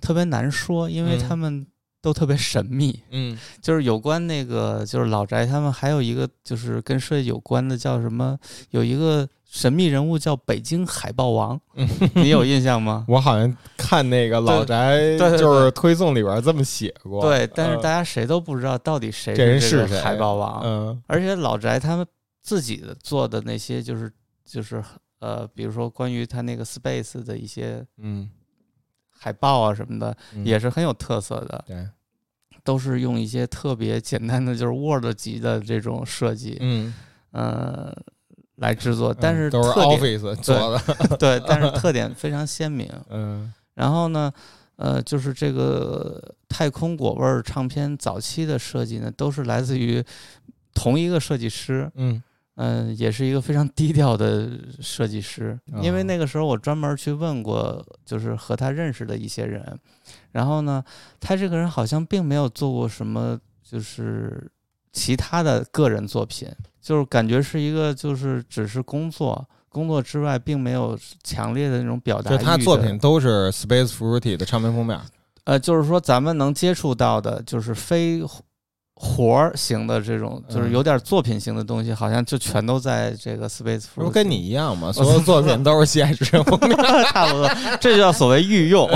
特别难说，因为他们都特别神秘，嗯，就是有关那个就是老宅他们还有一个就是跟设计有关的叫什么，有一个神秘人物叫北京海豹王，你有印象吗？我好像看那个老宅就是推送里边这么写过， 对， 对， 对， 对， 对，但是大家谁都不知道到底谁是这个海豹王，嗯，而且老宅他们自己的做的那些就是比如说关于他那个 space 的一些海报啊什么的，也是很有特色的，对，都是用一些特别简单的就是 Word 级的这种设计，来制作，但是都是 Office 做的， 对， 对，但是特点非常鲜明。嗯，然后呢，就是这个太空果味唱片早期的设计呢，都是来自于同一个设计师，也是一个非常低调的设计师。因为那个时候我专门去问过，就是和他认识的一些人，然后呢，他这个人好像并没有做过什么，就是其他的个人作品。就是感觉是一个，就是只是工作之外，并没有强烈的那种表达欲。就他作品都是 Space Fruity 的唱片封面。就是说咱们能接触到的，就是非活型的这种，就是有点作品型的东西，好像就全都在这个 Space Fruity。不跟你一样吗？所有作品都是 CH 封面，差不多。这就叫所谓御用，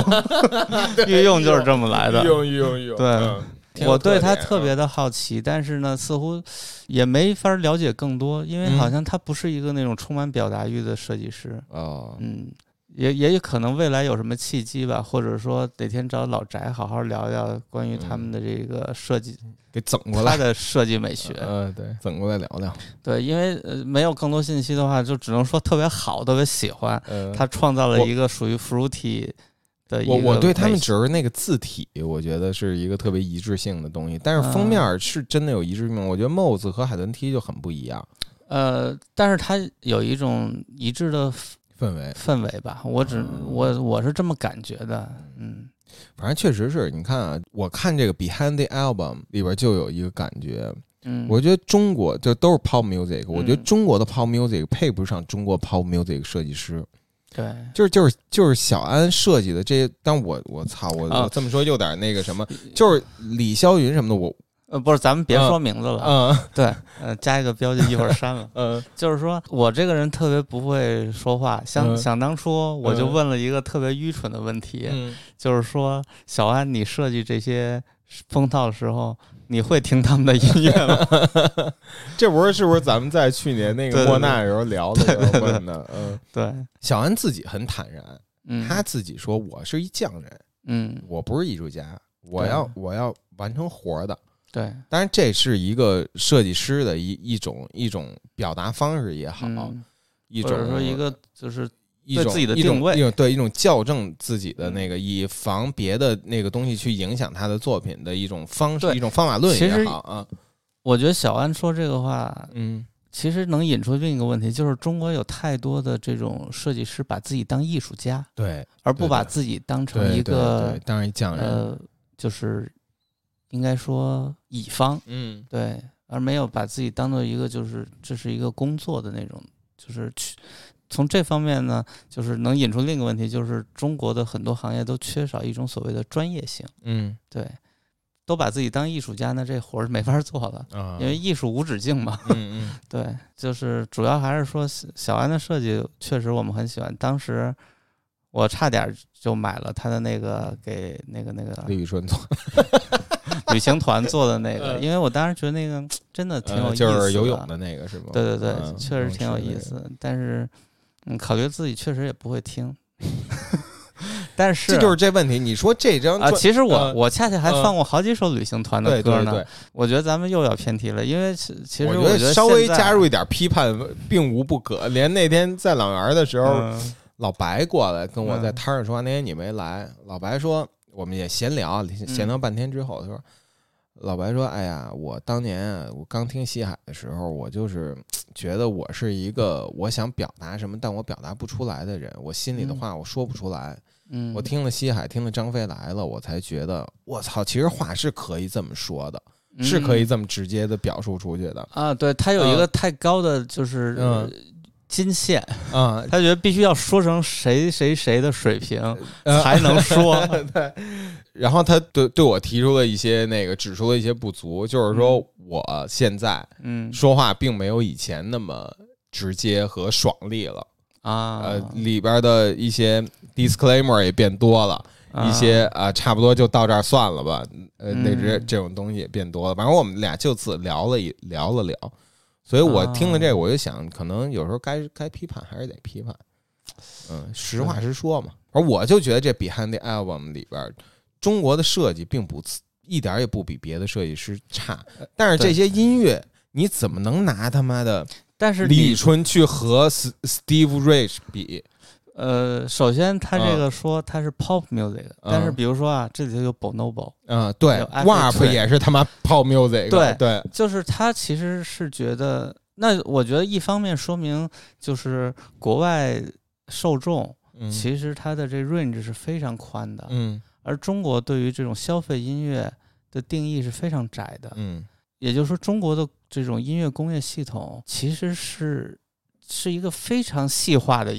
御用就是这么来的。御用。对。我对他特别的好奇，但是呢，似乎也没法了解更多，因为好像他不是一个那种充满表达欲的设计师。哦，也可能未来有什么契机吧，或者说哪天找老宅好好聊聊关于他们的这个设计，给整过来他的设计美学。对，整过来聊聊。对，因为没有更多信息的话，就只能说特别好，特别喜欢。他创造了一个属于 Fruity。我对他们只是那个字体，我觉得是一个特别一致性的东西，但是封面是真的有一致性。我觉得 Moz 和海豚 T 就很不一样，但是它有一种一致的氛围吧，我是这么感觉的，反正确实是你看啊，我看这个 Behind the Album 里边就有一个感觉。我觉得中国就都是 Pop Music， 我觉得中国的 Pop Music 配不上中国 Pop Music 设计师。对，就是小安设计的这些，但我操，我这么说有点那个什么，就是李霄云什么的，我不是，咱们别说名字了，对，加一个标记一会儿删了，就是说我这个人特别不会说话，想当初我就问了一个特别愚蠢的问题，就是说小安，你设计这些封套的时候，你会听他们的音乐吗？这是不是咱们在去年那个莫纳时候聊的时候问的？对，小安自己很坦然，他自己说：“我是一匠人，我不是艺术家，我要完成活的。”对，当然这是一个设计师的一种表达方式也好，一种或者说一个就是。对自己的定位，对一种校正自己的那个，以防别的那个东西去影响他的作品的一种方式，一种方法论也好啊。我觉得小安说这个话，其实能引出另一个问题，就是中国有太多的这种设计师把自己当艺术家，对，而不把自己当成一个当一匠人，就是应该说乙方，对，而没有把自己当做一个就是这是一个工作的那种，就是去。从这方面呢，就是能引出另一个问题，就是中国的很多行业都缺少一种所谓的专业性。对，都把自己当艺术家呢，这活儿没法做了，因为艺术无止境嘛。对，就是主要还是说小安的设计确实我们很喜欢，当时我差点就买了他的那个给那个李宇春做旅行团做的那个，因为我当时觉得那个真的挺有意思的，就是游泳的那个是吗？对，确实挺有意思，但是。考虑自己确实也不会听，但是这就是这问题。你说这张其实我恰恰还放过好几首旅行团的歌呢。对，我觉得咱们又要偏题了，因为其实我觉得稍微加入一点批判并无不可。连那天在朗园的时候，老白过来跟我在摊上说话，那天你没来，老白说我们也闲聊半天之后，他说。老白说：“哎呀，我当年我刚听西海的时候，我就是觉得我是一个我想表达什么，但我表达不出来的人，我心里的话我说不出来。我听了西海，听了张飞来了，我才觉得我操，其实话是可以这么说的，是可以这么直接的表述出去的。对，他有一个太高的就是金线，嗯，他觉得必须要说成谁谁谁的水平才能说。对，然后他对我提出了一些那个指出了一些不足，就是说我现在说话并没有以前那么直接和爽利了啊，里边的一些 disclaimer 也变多了。一些差不多就到这儿算了吧，那这种东西也变多了。反正我们俩就此聊了，所以我听了这个，我就想，可能有时候该批判还是得批判，实话实说嘛。而我就觉得这 Behind the Album 里边，中国的设计并不一点也不比别的设计师差，但是这些音乐你怎么能拿他妈的，但是李春去和 Steve Reich 比？首先他这个说他是 pop music，但是比如说啊，这里头有 Bonobo， 对 ，Warp 也是他妈 pop music， 对，就是他其实是觉得，那我觉得一方面说明就是国外受众，其实他的这 range 是非常宽的，而中国对于这种消费音乐的定义是非常窄的，也就是说中国的这种音乐工业系统其实是一个非常细化的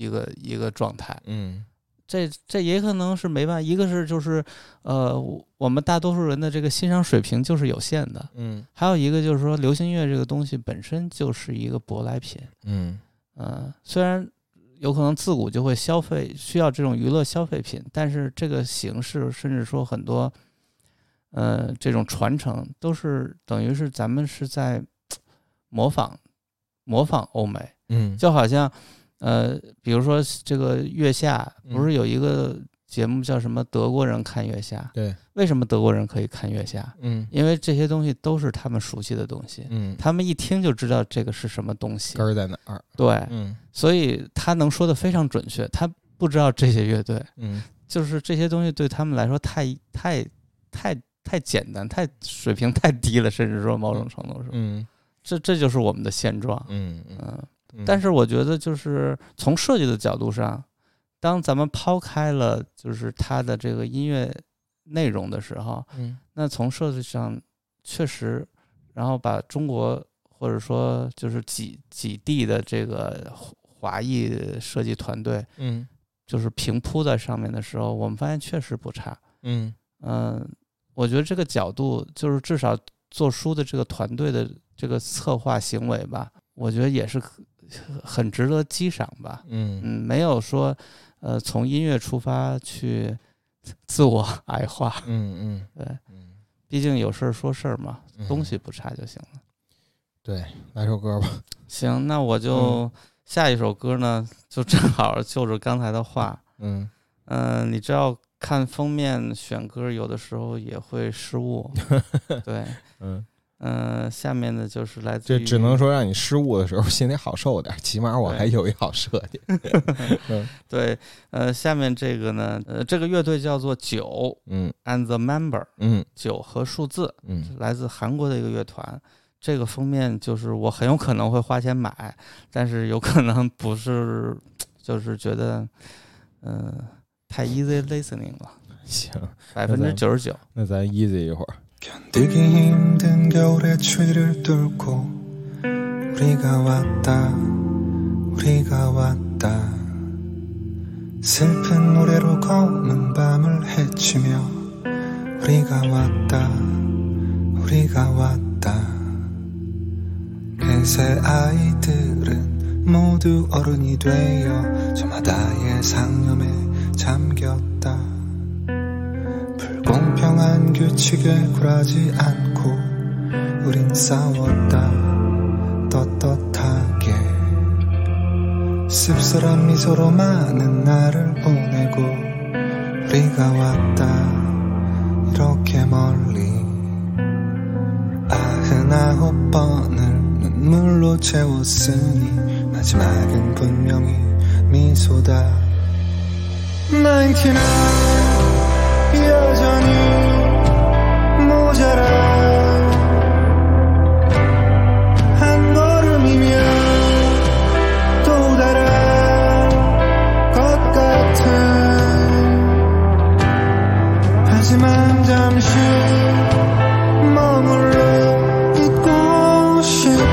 一个状态，这也可能是没办法，一个是就是我们大多数人的这个欣赏水平就是有限的，还有一个就是说流行音乐这个东西本身就是一个舶来品，虽然有可能自古就会消费需要这种娱乐消费品，但是这个形式甚至说很多这种传承都是等于是咱们是在模仿欧美，就好像。比如说这个月下不是有一个节目叫什么德国人看月下，对，为什么德国人可以看月下？因为这些东西都是他们熟悉的东西，他们一听就知道这个是什么东西，根儿在哪儿？对，所以他能说的非常准确，他不知道这些乐队，就是这些东西对他们来说太简单，太水平太低了，甚至说某种程度上，这就是我们的现状，但是我觉得就是从设计的角度上，当咱们抛开了就是它的这个音乐内容的时候，那从设计上确实，然后把中国或者说就是几地的这个华裔设计团队，就是平铺在上面的时候，我们发现确实不差，我觉得这个角度就是至少做书的这个团队的这个策划行为吧，我觉得也是很值得激赏吧，没有说从音乐出发去自我矮化，对，毕竟有事儿说事儿嘛，东西不差就行了。对，来首歌吧。行，那我就下一首歌呢，就正好就是刚才的话，你知道看封面选歌有的时候也会失误，对，下面的就是来自于，这只能说让你失误的时候心里好受点，起码我还有一好设计。对，下面这个呢，这个乐队叫做九，and the member，九和数字，来自韩国的一个乐团。这个封面就是我很有可能会花钱买，但是有可能不是，就是觉得，太 easy listening 了。行，99%。那咱 easy 一会儿。 견디기 힘든 겨울의 추위를 뚫고 우리가 왔다 슬픈 노래로 검은 밤을 헤치며 우리가 왔다 그새 아이들은 모두 어른이 되어 저마다의 상념에 잠겼다 공평한 규칙에 굴하지 않고 우린 싸웠다 떳떳하게 씁쓸한 미소로 많은 날을 보내고 우리가 왔다 이렇게 멀리 99번을 눈물로 채웠으니 마지막은 분명히 미소다 99 여전히 모자라 한 걸음이면 또 다른 것 같은 하지만 잠시 머물러 있고 싶은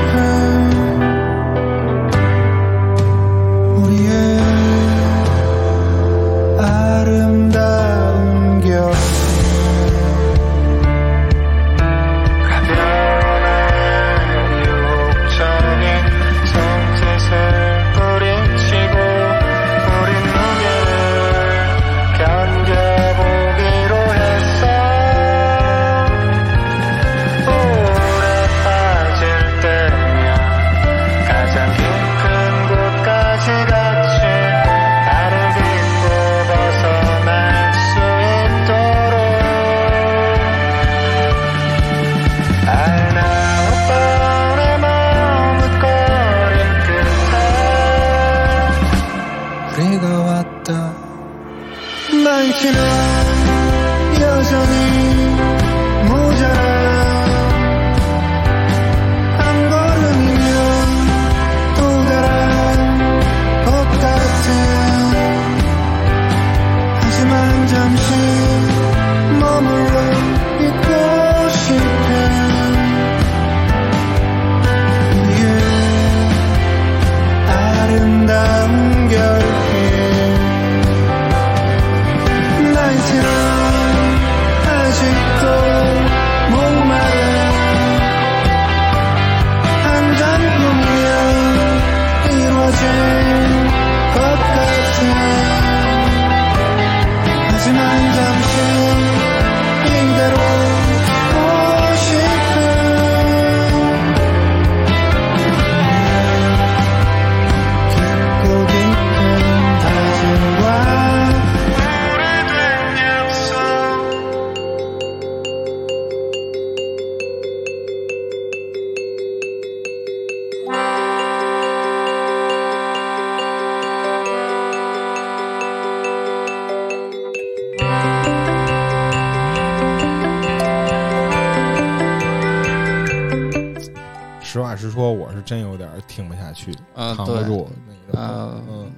真有点听不下去，扛不住那种，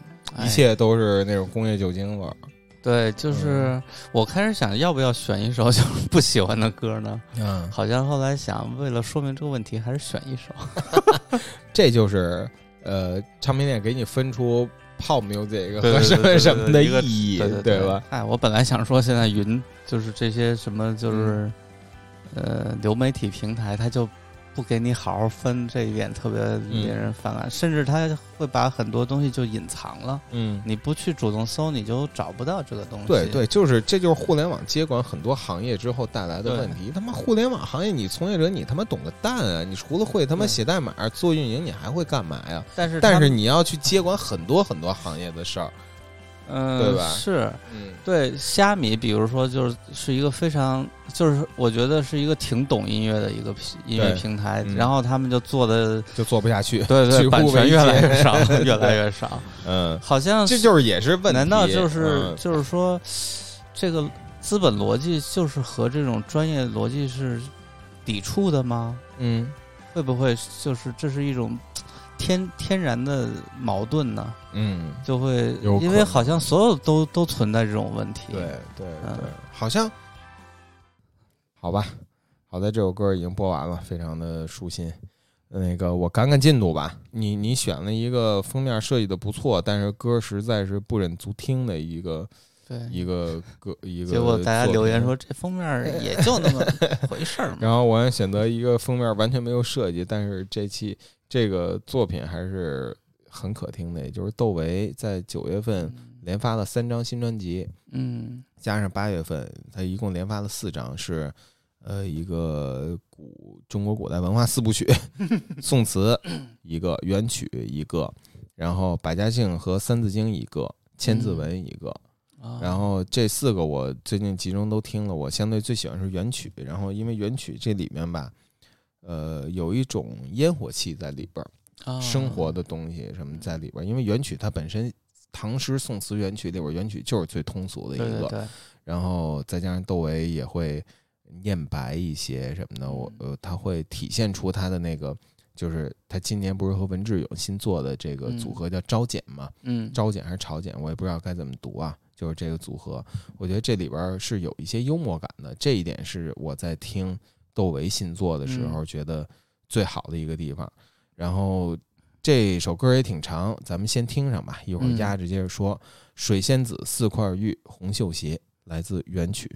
一切都是那种工业酒精味儿。对，就是我开始想要不要选一首就是不喜欢的歌呢？嗯，好像后来想，为了说明这个问题，还是选一首。这就是唱片店给你分出 pop music 和什么什么的意义，对吧？哎，我本来想说，现在云就是这些什么，就是流媒体平台，它就不给你好好分，这一点特别令人反感，甚至他会把很多东西就隐藏了。嗯，你不去主动搜，你就找不到这个东西。对对，就是这就是互联网接管很多行业之后带来的问题。他妈互联网行业，你从业者你他妈懂个蛋啊！你除了会他妈写代码、做运营，你还会干嘛呀？但是你要去接管很多很多行业的事儿，对吧？是，对虾米，比如说就是一个非常。就是我觉得是一个挺懂音乐的一个音乐平台，然后他们就做的就做不下去，对对，版权越来越少，越来越少。嗯，好像这就是也是问题。难道就是说，这个资本逻辑就是和这种专业逻辑是抵触的吗？嗯，会不会就是这是一种天然的矛盾呢？嗯，就会因为好像所有都存在这种问题。对对对，好像。好吧，好在这首歌已经播完了，非常的舒心。那个我赶赶进度吧，你选了一个封面设计的不错，但是歌实在是不忍足听的一个歌一个。结果大家留言说这封面也就那么回事嘛。然后我还选择一个封面完全没有设计，但是这个作品还是很可听的，也就是窦唯在9月份连发了3张新专辑，嗯，加上8月份，他一共连发了4张，是一个中国古代文化4部曲，宋词一个，元曲一个，然后百家姓和三字经一个，千字文一个，然后这4个我最近集中都听了，我相对最喜欢是元曲，然后因为元曲这里面吧，有一种烟火气在里边，生活的东西什么在里边，因为元曲它本身。唐诗宋词元曲里边，元曲就是最通俗的一个，对对对，然后再加上窦唯也会念白一些什么的，他会体现出他的那个，就是他今年不是和文志勇新做的这个组合叫朝简嘛，朝简还是朝简，我也不知道该怎么读啊，就是这个组合，我觉得这里边是有一些幽默感的，这一点是我在听窦唯新做的时候觉得最好的一个地方，然后。这首歌也挺长，咱们先听上吧，一会儿压着接着说。水仙子4块玉红绣鞋，来自元曲。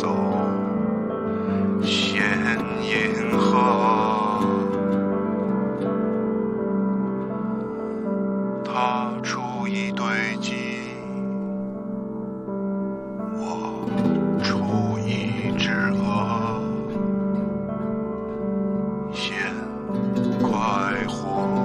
送鲜银河，踏出一堆积，我出一只鹅，现快活。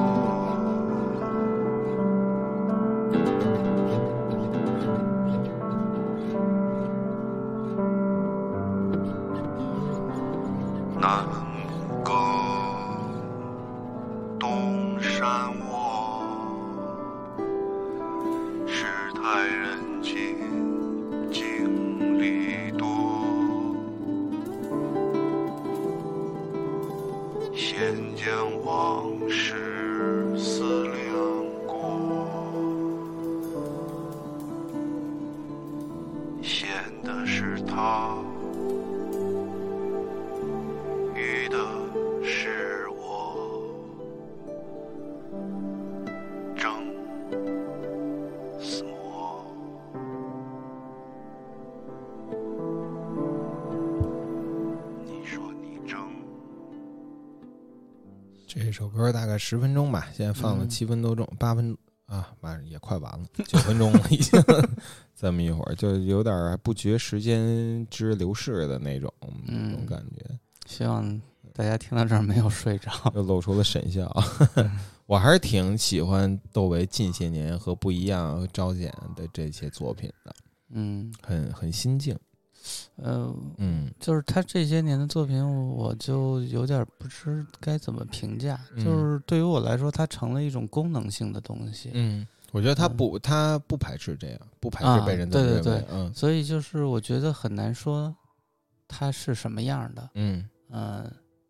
歌大概10分钟吧，现在放了7分多钟，8分啊，反正也快完了，9分钟了已经。这么一会儿就有点不觉时间之流逝的那种，那种感觉。希望大家听到这儿没有睡着，又露出了神笑。我还是挺喜欢窦唯近些年和不一样和彰显的这些作品的，很心境。就是他这些年的作品，我就有点不知该怎么评价。就是对于我来说，它成了一种功能性的东西。我觉得他不排斥这样，不排斥被人这么认为。对对对，所以就是我觉得很难说他是什么样的。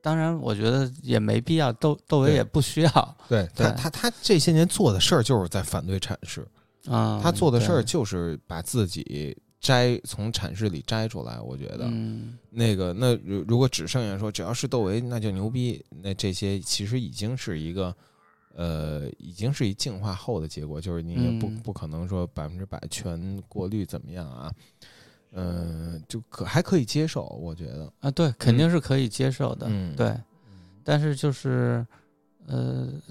当然，我觉得也没必要，窦唯也不需要。对，他这些年做的事儿就是在反对阐释。他做的事儿就是把自己。从阐释里摘出来，我觉得，那如果只剩下说只要是窦唯那就牛逼，那这些其实已经是一个，已经是一进化后的结果，就是你也不可能说100%全过滤怎么样啊，就还可以接受，我觉得啊，对，肯定是可以接受的，对，但是就是，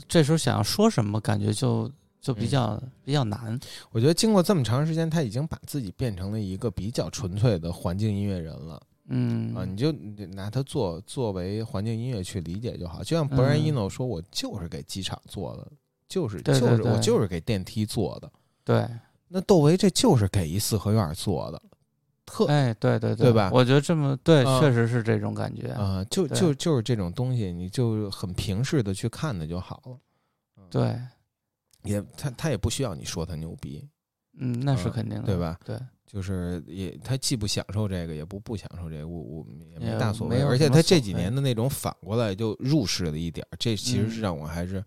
这时候想要说什么，感觉就比较难。我觉得经过这么长时间，他已经把自己变成了一个比较纯粹的环境音乐人了。你就拿他作为环境音乐去理解就好。就像Brian Eno说，我就是给机场做的，就是我就是给电梯做的。对，那窦唯这就是给一四合院做的。对对对，对吧？我觉得这么对，确实是这种感觉就是这种东西，你就很平视的去看的就好了。对。他也不需要你说他牛逼，那是肯定的，对吧？对，就是他既不享受这个，也不享受这个，我也没大所谓。而且他这几年的那种反过来就入世了一点，这其实是让我还是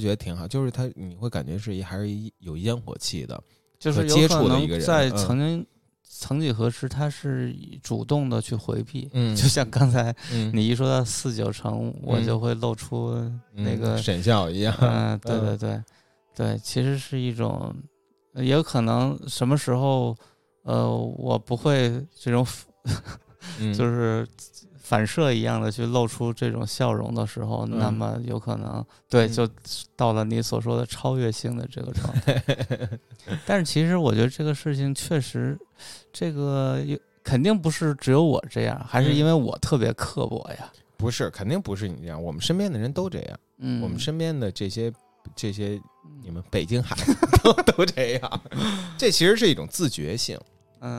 觉得挺好。就是他你会感觉是还是有烟火气的，就是接触的一个人，在曾经。曾几何时，他是主动的去回避，就像刚才你一说到49城，我就会露出那个神笑一样。对对对，对，其实是一种，也有可能什么时候，我不会这种，就是反射一样的去露出这种笑容的时候，那么有可能对，就到了你所说的超越性的这个状态。但是其实我觉得这个事情确实，这个肯定不是只有我这样，还是因为我特别刻薄呀？不是，肯定不是你这样，我们身边的人都这样。我们身边的这些你们北京孩子都这样，这其实是一种自觉性。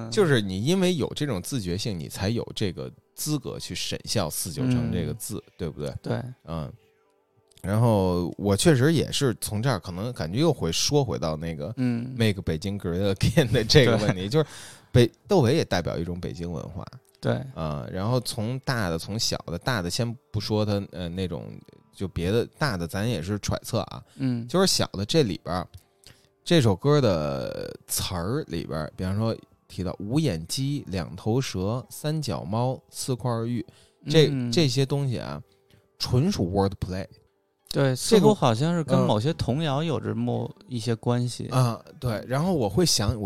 就是你因为有这种自觉性，你才有这个资格去审笑49城这个字，对不对？对，然后我确实也是从这儿，可能感觉又会说回到那个make 北京 great again 的这个问题，就是窦唯也代表一种北京文化，对啊，然后从大的从小的，大的先不说他那种就别的，大的咱也是揣测啊，就是小的这里边这首歌的词儿里边，比方说。提到五眼鸡、两头蛇、三脚猫、4块玉，这些东西啊，纯属 wordplay，对，这个我好像是跟某些童谣有着一些关系啊、嗯。对，然后我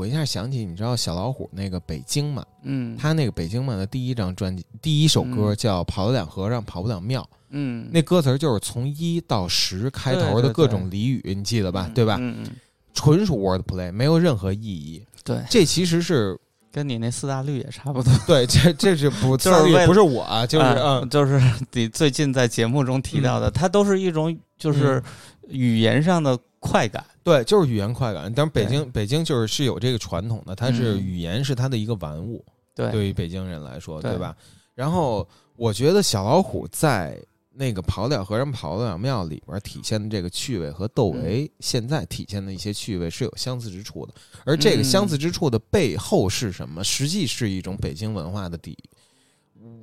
一下想起，你知道小老虎那个北京嘛？嗯，他那个北京嘛的第一张专辑，第一首歌叫《跑得了和尚跑不了庙》。嗯，那歌词就是从1到10开头的各种俚语，对对对，你记得吧？对吧？嗯，纯属 wordplay， 没有任何意义。对，这其实是。跟你那四大律也差不多。对，这是不就是不是我、啊，就是就是你最近在节目中提到的，它都是一种就是语言上的快感。对，就是语言快感。但是北京就是有这个传统的，它是语言是它的一个玩物。对，对于北京人来说，对吧？然后我觉得小老虎在那个《跑得了和尚跑得了庙》里边体现的这个趣味和窦唯现在体现的一些趣味是有相似之处的，而这个相似之处的背后是什么？实际是一种北京文化的底，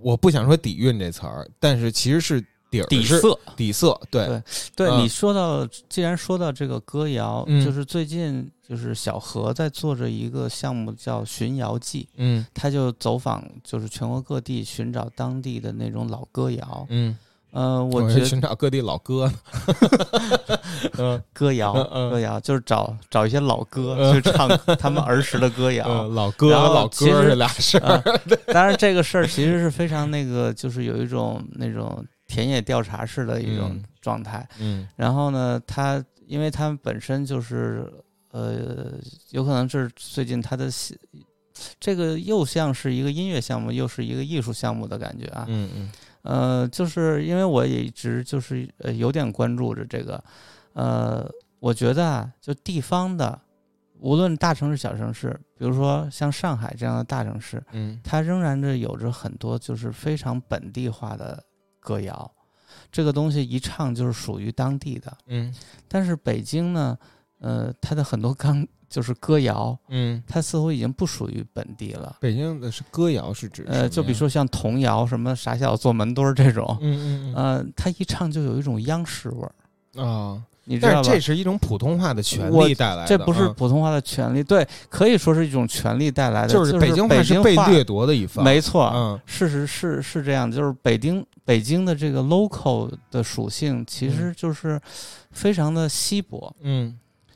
我不想说底蕴这词儿，但是其实是底色。对，你说到，既然说到这个歌谣，就是最近就是小何在做着一个项目叫寻谣记，他就走访就是全国各地寻找当地的那种老歌谣，我觉得寻找各地老歌歌谣就是找一些老歌去唱他们儿时的歌谣，老歌和老歌这俩事儿。当然这个事儿其实是非常那个，就是有一种那种田野调查式的一种状态。然后呢，他因为他们本身就是有可能是最近他的这个又像是一个音乐项目，又是一个艺术项目的感觉啊。就是因为我也一直就是有点关注着这个，我觉得啊，就地方的，无论大城市小城市，比如说像上海这样的大城市，它仍然是有着很多就是非常本地化的歌谣，这个东西一唱就是属于当地的，但是北京呢，它的很多就是歌谣，它似乎已经不属于本地了。北京的是歌谣是指就比如说像童谣，什么傻小做门墩这种，它一唱就有一种央视味儿啊，你知道吧？但是这是一种普通话的权利带来的，这不是普通话的权利，对，可以说是一种权利带来的，就是北京话是被掠夺的一方，没错，事实是这样，就是北京的这个 local 的属性其实就是非常的稀薄，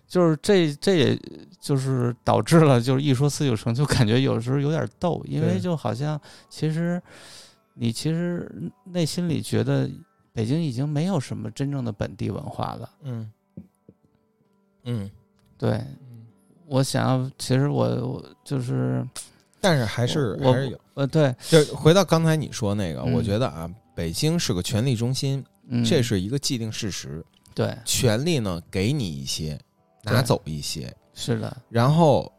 就是这也就是导致了，就是一说四九城就感觉有时候有点逗，因为就好像其实内心里觉得北京已经没有什么真正的本地文化了。对，我想要，其实我就是，但是还是有对，就回到刚才你说那个，我觉得啊，北京是个权力中心，这是一个既定事实。对，权力呢给你一些，拿走一些，是的。然后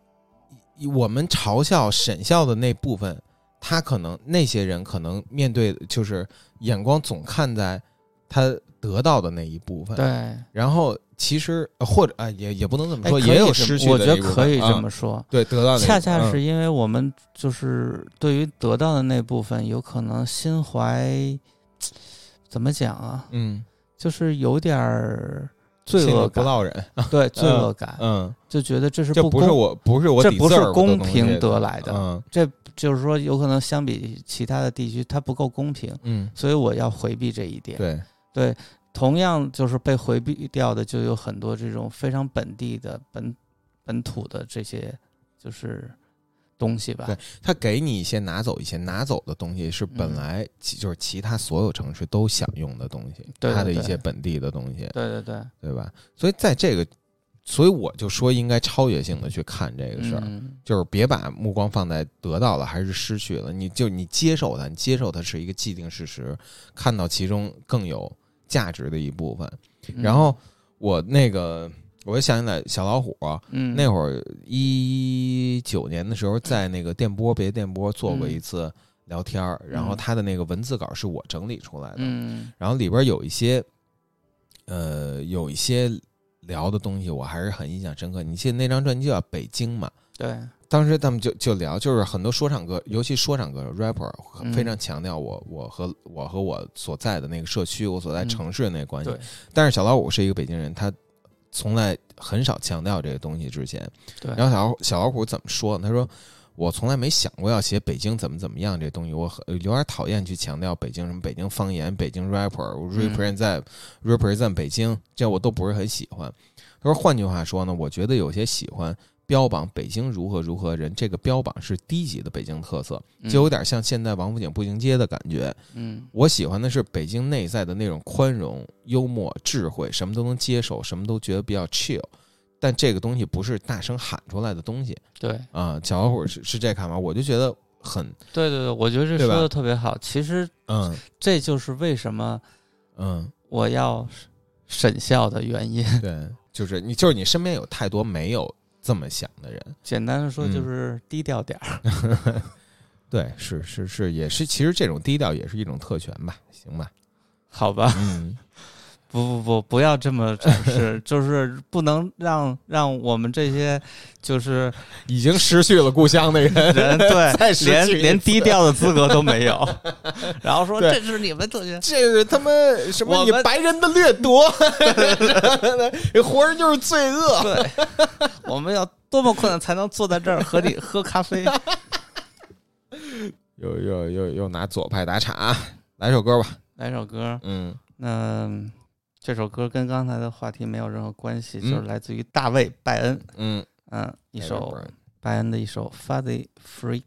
我们嘲笑审笑的那部分，他可能那些人可能面对就是眼光总看在他得到的那一部分，对。然后其实或者啊，也不能这么说，也有失去的，我觉得可以这么说。对，得到的恰恰是因为我们就是对于得到的那部分，有可能心怀怎么讲啊？就是有点儿。罪恶不落人，对，罪恶感，就觉得这是不公，不是我这不是公平得来的，这就是说有可能相比其他的地区它不够公平，所以我要回避这一点，对，同样就是被回避掉的就有很多这种非常本地的本土的这些就是东西吧，对，他给你一些，拿走一些，拿走的东西是本来就是其他所有城市都想用的东西，他的一些本地的东西，对，对吧？所以在这个，所以我就说应该超越性的去看这个事儿，就是别把目光放在得到了还是失去了，你接受它，你接受它是一个既定事实，看到其中更有价值的一部分。然后我那个。我想起来小老虎，那会儿2019年的时候，在那个电波别电波做过一次聊天，然后他的那个文字稿是我整理出来的，然后里边有一些聊的东西我还是很印象深刻。你记得那张专辑叫《北京》嘛？对，当时他们就聊，就是很多说唱歌，尤其说唱歌手 rapper 非常强调我和我所在的那个社区，我所在城市的那个关系。但是小老虎是一个北京人，他。从来很少强调这个东西之前，然后小老虎怎么说？他说：“我从来没想过要写北京怎么怎么样这东西，我有点讨厌去强调北京什么北京方言、北京 rapper represent 北京，这我都不是很喜欢。他说，换句话说呢，我觉得有些喜欢标榜北京如何如何人，这个标榜是低级的北京特色，就有点像现代王府井步行街的感觉。我喜欢的是北京内在的那种宽容、幽默、智慧，什么都能接受，什么都觉得比较 chill。但这个东西不是大声喊出来的东西。对啊、小老虎是这看法，我就觉得很对对对，我觉得这说的特别好。其实，这就是为什么，我要审校的原因。对，就是你身边有太多没有。这么想的人，简单的说就是低调点儿。对，是，也是。其实这种低调也是一种特权吧，行吧？好吧，不要这么展示，就是不能让我们这些就是已经失去了故乡的人对，连低调的资格都没有。然后说这是你们特权，这是他们什么？你白人的掠夺，活人就是罪恶。对，我们要多么困难才能坐在这儿和你喝咖啡？又拿左派打岔，来首歌吧，来首歌。那这首歌跟刚才的话题没有任何关系，就是来自于大卫·拜恩，一首拜恩的一首《Fuzzy Freaky》。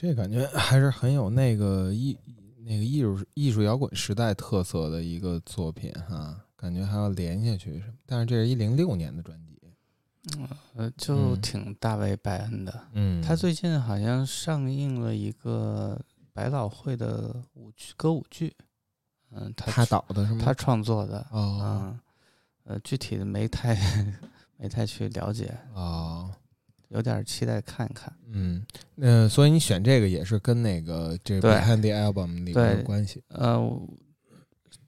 这感觉还是很有那个艺术摇滚时代特色的一个作品哈，感觉还要连下去什么。但是这是2006年的专辑，就挺大为白恩的。嗯，他最近好像上映了一个百老汇的歌舞剧，他导的是吗？他创作的哦，具体的没太去了解哦。有点期待看看，所以你选这个也是跟那个这个 Behind the Album 里面有关系。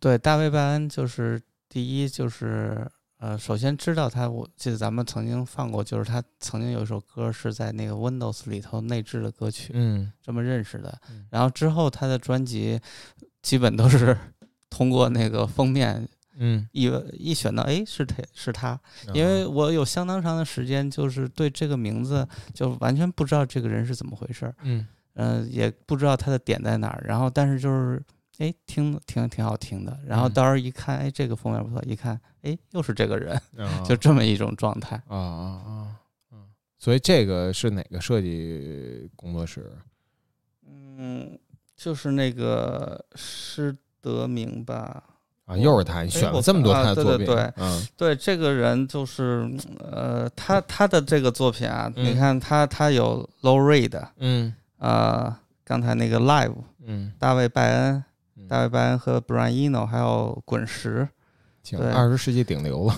对，大卫·拜恩就是第一就是首先知道他，我记得咱们曾经放过，就是他曾经有一首歌是在那个 Windows 里头内置的歌曲，这么认识的。然后之后他的专辑基本都是通过那个封面。一选到是他，因为我有相当长的时间就是对这个名字就完全不知道这个人是怎么回事，也不知道他的点在哪儿。然后但是就是听挺好听的，然后到时候一看，这个封面不错，一看又是这个人，就这么一种状态所以这个是哪个设计工作室？就是那个施德明吧。又是他，你选了这么多他的作品。对，这个人就是他的这个作品啊，你看他有 Low Reed， 刚才那个 Live， 大卫拜恩和 Brian Eno 还有滚石，20世纪顶流了，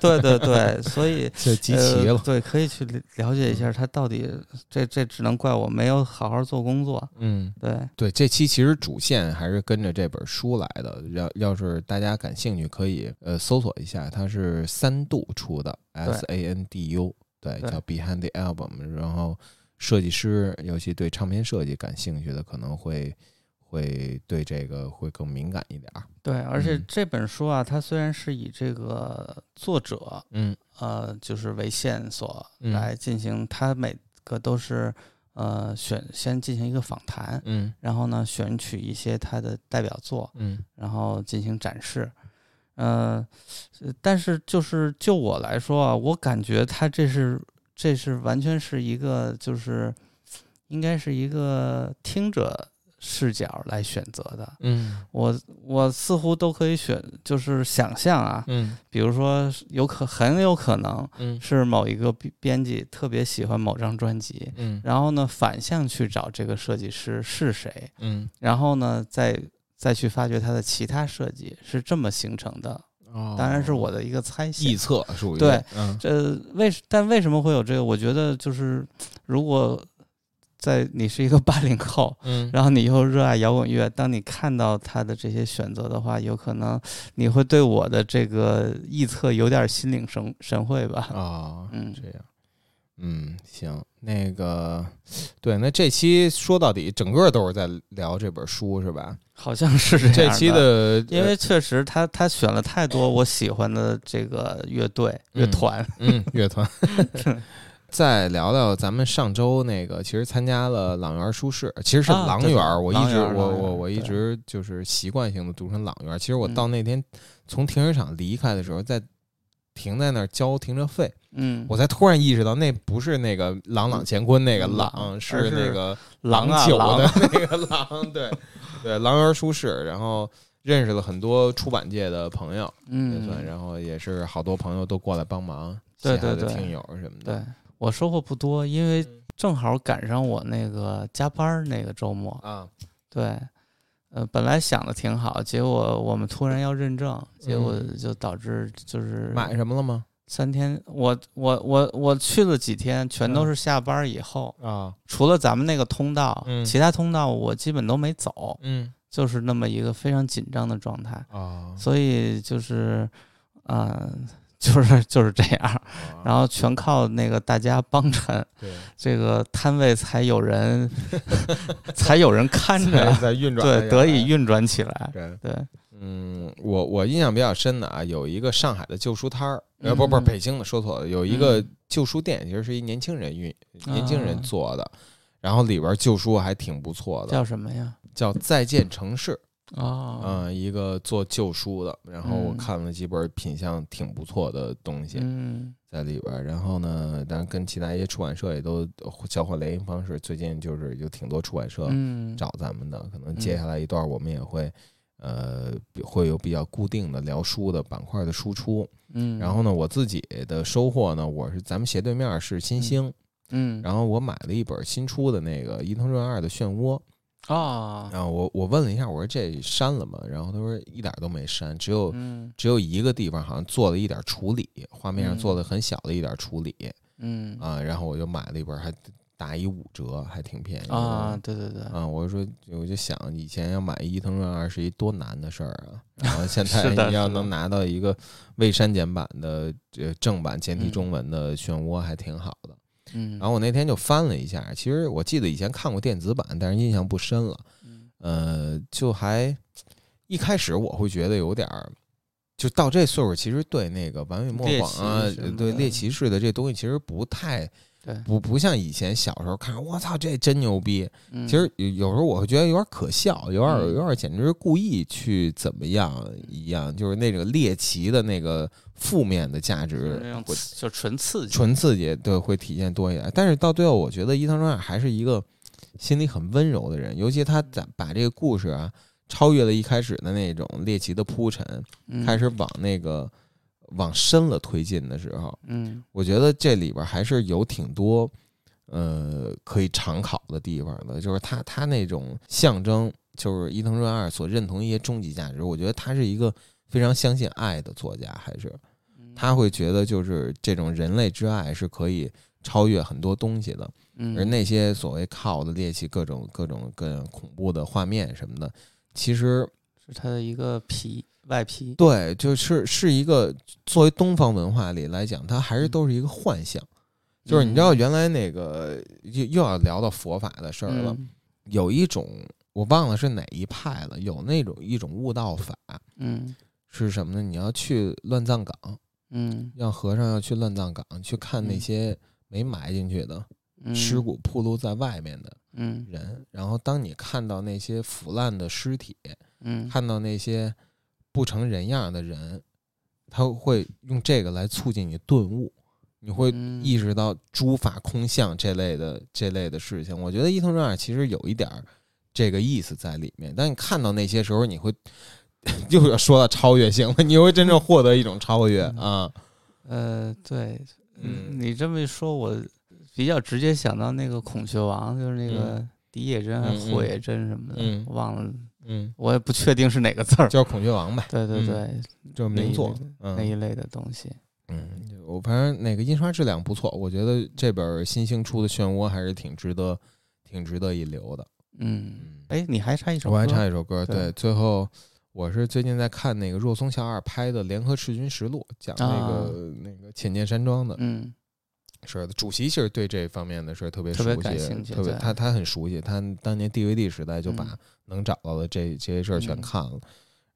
对，所以这集齐了，对，可以去了解一下他到底，这只能怪我没有好好做工作，对，这期其实主线还是跟着这本书来的，要是大家感兴趣可以搜索一下，它是3度出的 SANDU， 对，叫 Behind the Album， 然后设计师尤其对唱片设计感兴趣的可能会对这个会更敏感一点。对，而且这本书啊，它虽然是以这个作者，就是为线索来进行，它每个都是先进行一个访谈，然后呢选取一些它的代表作，然后进行展示。但是就我来说啊，我感觉它这是完全是一个就是应该是一个听者视角来选择的，我似乎都可以选，就是想象啊，比如说很有可能是某一个编辑特别喜欢某张专辑，然后呢反向去找这个设计师是谁，然后呢再去发掘他的其他设计，是这么形成的。当然是我的一个猜想，臆测属于对，但为什么会有这个？我觉得就是如果。在你是一个80后，然后你又热爱摇滚乐，当你看到他的这些选择的话，有可能你会对我的这个臆测有点心领神会吧？这样，行，那个，对，那这期说到底，整个都是在聊这本书是吧？好像是这样的。这期的，因为确实他选了太多我喜欢的这个乐队、乐团。再聊聊咱们上周那个，其实参加了朗园书市，其实是朗园，我一直就是习惯性的读成朗园。其实我到那天从停车场离开的时候，在停在那儿交停车费，我才突然意识到那不是那个朗乾坤那个朗，是那个郎酒的那个郎，对，朗园书市，然后。认识了很多出版界的朋友，然后也是好多朋友都过来帮忙，对，听友什么的。对，我收获不多，因为正好赶上我那个加班那个周末啊。对，本来想的挺好，结果我们突然要认证，结果就导致就是买什么了吗？3天，我去了几天，全都是下班以后啊，除了咱们那个通道，其他通道我基本都没走，就是那么一个非常紧张的状态，所以就是，就是这样，然后全靠那个大家帮衬，这个摊位才有人，看着，才运转，对，得以运转起来，对。我印象比较深的啊，有一个上海的旧书摊儿，不是北京的，说错了，有一个旧书店，其实是一年轻人做的，然后里边旧书还挺不错的，叫什么呀？叫再见城市啊，一个做旧书的，然后我看了几本品相挺不错的东西在里边，然后呢，但是跟其他一些出版社也都交换联系方式，最近就是有挺多出版社找咱们的，可能接下来一段我们也会会有比较固定的聊书的板块的输出，然后呢，我自己的收获呢，我是咱们斜对面是新星，然后我买了一本新出的那个伊藤润二的《漩涡》。啊，然后我问了一下，我说这删了吗？然后他说一点都没删，只有一个地方好像做了一点处理，画面上做了很小的一点处理，啊，然后我就买了一本，还打一5折，还挺便宜的啊！对对对，啊，我就想以前要买伊藤润二是一多难的事儿啊，然后现在你要能拿到一个未删减版的正版简体中文的漩涡，还挺好的。然后我那天就翻了一下，其实我记得以前看过电子版，但是印象不深了。就还一开始我会觉得有点，就到这岁数，其实对那个完美模仿啊，对猎奇式的这东西，其实不太不像以前小时候看，我操这真牛逼。其实有时候我会觉得有点可笑，有点简直是故意去怎么样一样，就是那个猎奇的那个。负面的价值就纯刺激，对，会体现多一点。但是到最后，我觉得伊藤润二还是一个心里很温柔的人，尤其他把这个故事啊，超越了一开始的那种猎奇的铺陈，开始往那个往深了推进的时候，我觉得这里边还是有挺多可以常考的地方的，就是他那种象征，就是伊藤润二所认同一些终极价值，我觉得他是一个非常相信爱的作家，还是。他会觉得就是这种人类之爱是可以超越很多东西的，而那些所谓靠的猎奇各种恐怖的画面什么的，其实是他的一个外皮。对，就是一个作为东方文化里来讲，它还是都是一个幻象。就是你知道原来那个又要聊到佛法的事儿了，有一种我忘了是哪一派了，有那种一种悟道法，是什么呢？你要去乱葬岗。让和尚要去乱葬岗去看那些没埋进去的尸骨暴露在外面的人，然后当你看到那些腐烂的尸体，看到那些不成人样的人，他会用这个来促进你顿悟，你会意识到诸法空相这类的事情。我觉得伊藤润二其实有一点这个意思在里面，但你看到那些时候，你会。又要说到超越性了，你会真正获得一种超越啊！对，你这么一说，我比较直接想到那个孔雀王，就是那个荻野真还是火野真什么的，忘了，我也不确定是哪个字儿，叫孔雀王吧？对对对，就是名作那一类的东西。我反正那个印刷质量不错，我觉得这本新星出的《漩涡》还是挺值得一流的。你还差一首歌，我还差一首歌，对，最后。我是最近在看那个若松孝二拍的《联合赤军实录》，讲那个浅见山庄的，是的，主席其实对这方面的事特别熟悉，特别他很熟悉，他当年 DVD 时代就把能找到的这些事儿全看了，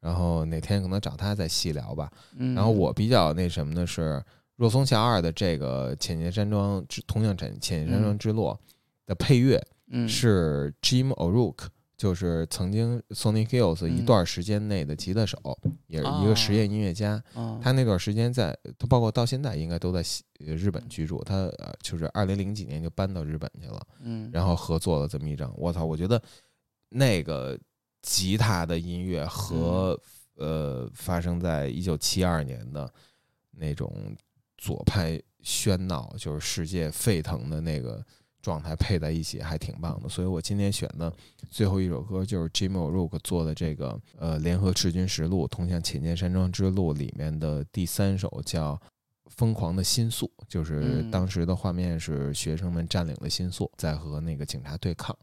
然后哪天可能找他再细聊吧。然后我比较那什么的是若松孝二的这个浅见山庄之同样浅见山庄之落的配乐是 Jim O'Rourke。就是曾经 Sonic Youth 一段时间内的吉他手，也是一个实验音乐家。他那段时间他包括到现在应该都在日本居住。他就是2000几年就搬到日本去了，然后合作了这么一张。我操，我觉得那个吉他的音乐和发生在1972年的那种左派喧闹，就是世界沸腾的那个。状态配在一起还挺棒的，所以我今天选的最后一首歌就是 Jim O'Rourke 做的这个联合赤军实录通向浅见山庄之路里面的第3首，叫疯狂的新宿，就是当时的画面是学生们占领了新宿，在和那个警察对抗。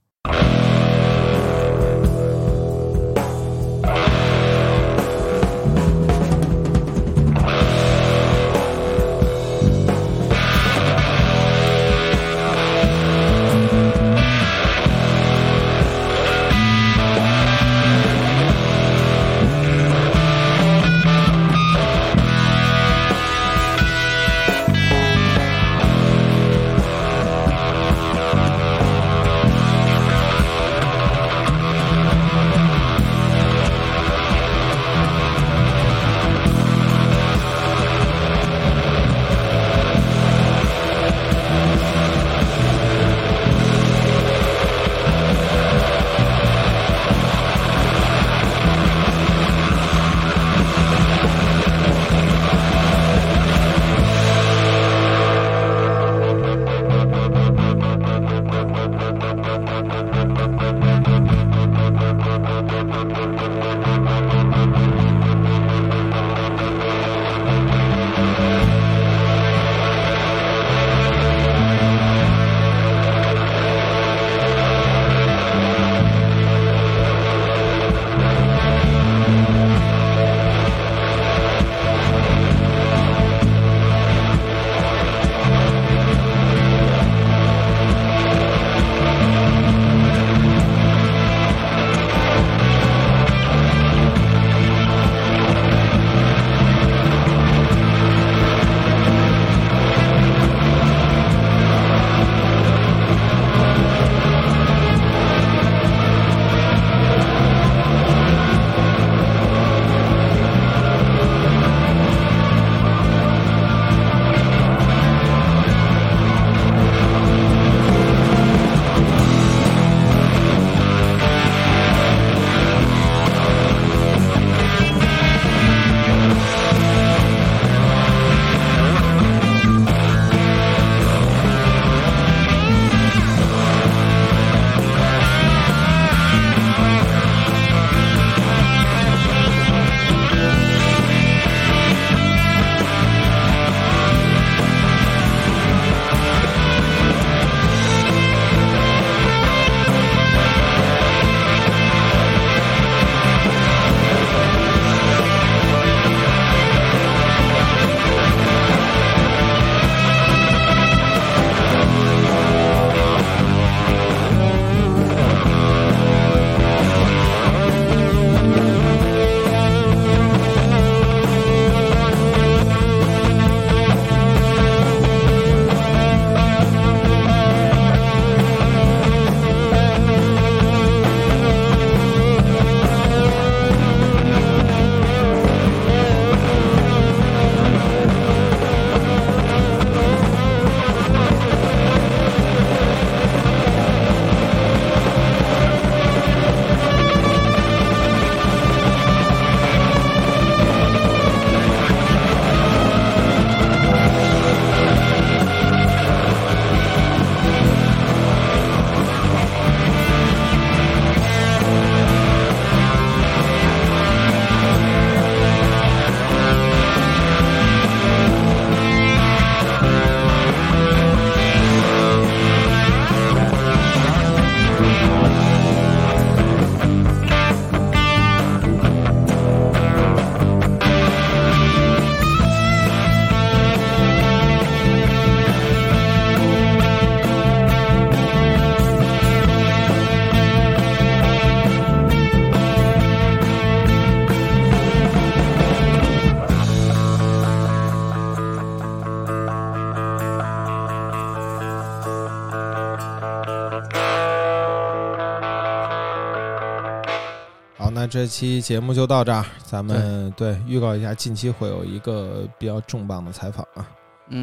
那这期节目就到这儿，咱们 对预告一下，近期会有一个比较重磅的采访啊。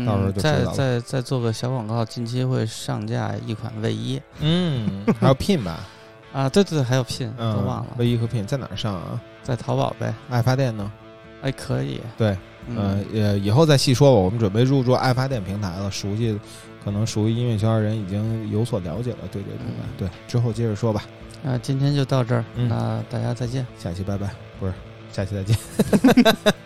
到时候就知道了。再做个小广告，近期会上架一款卫衣，还有PIN吧？啊，对，还有PIN，都忘了。卫衣和PIN在哪儿上啊？在淘宝呗。爱发电呢？哎，可以。对，以后再细说吧。我们准备入驻爱发电平台了，可能熟悉音乐圈的人已经有所了解了，对这平台。对，之后接着说吧。那今天就到这儿，那大家再见，下期拜拜，不是，下期再见。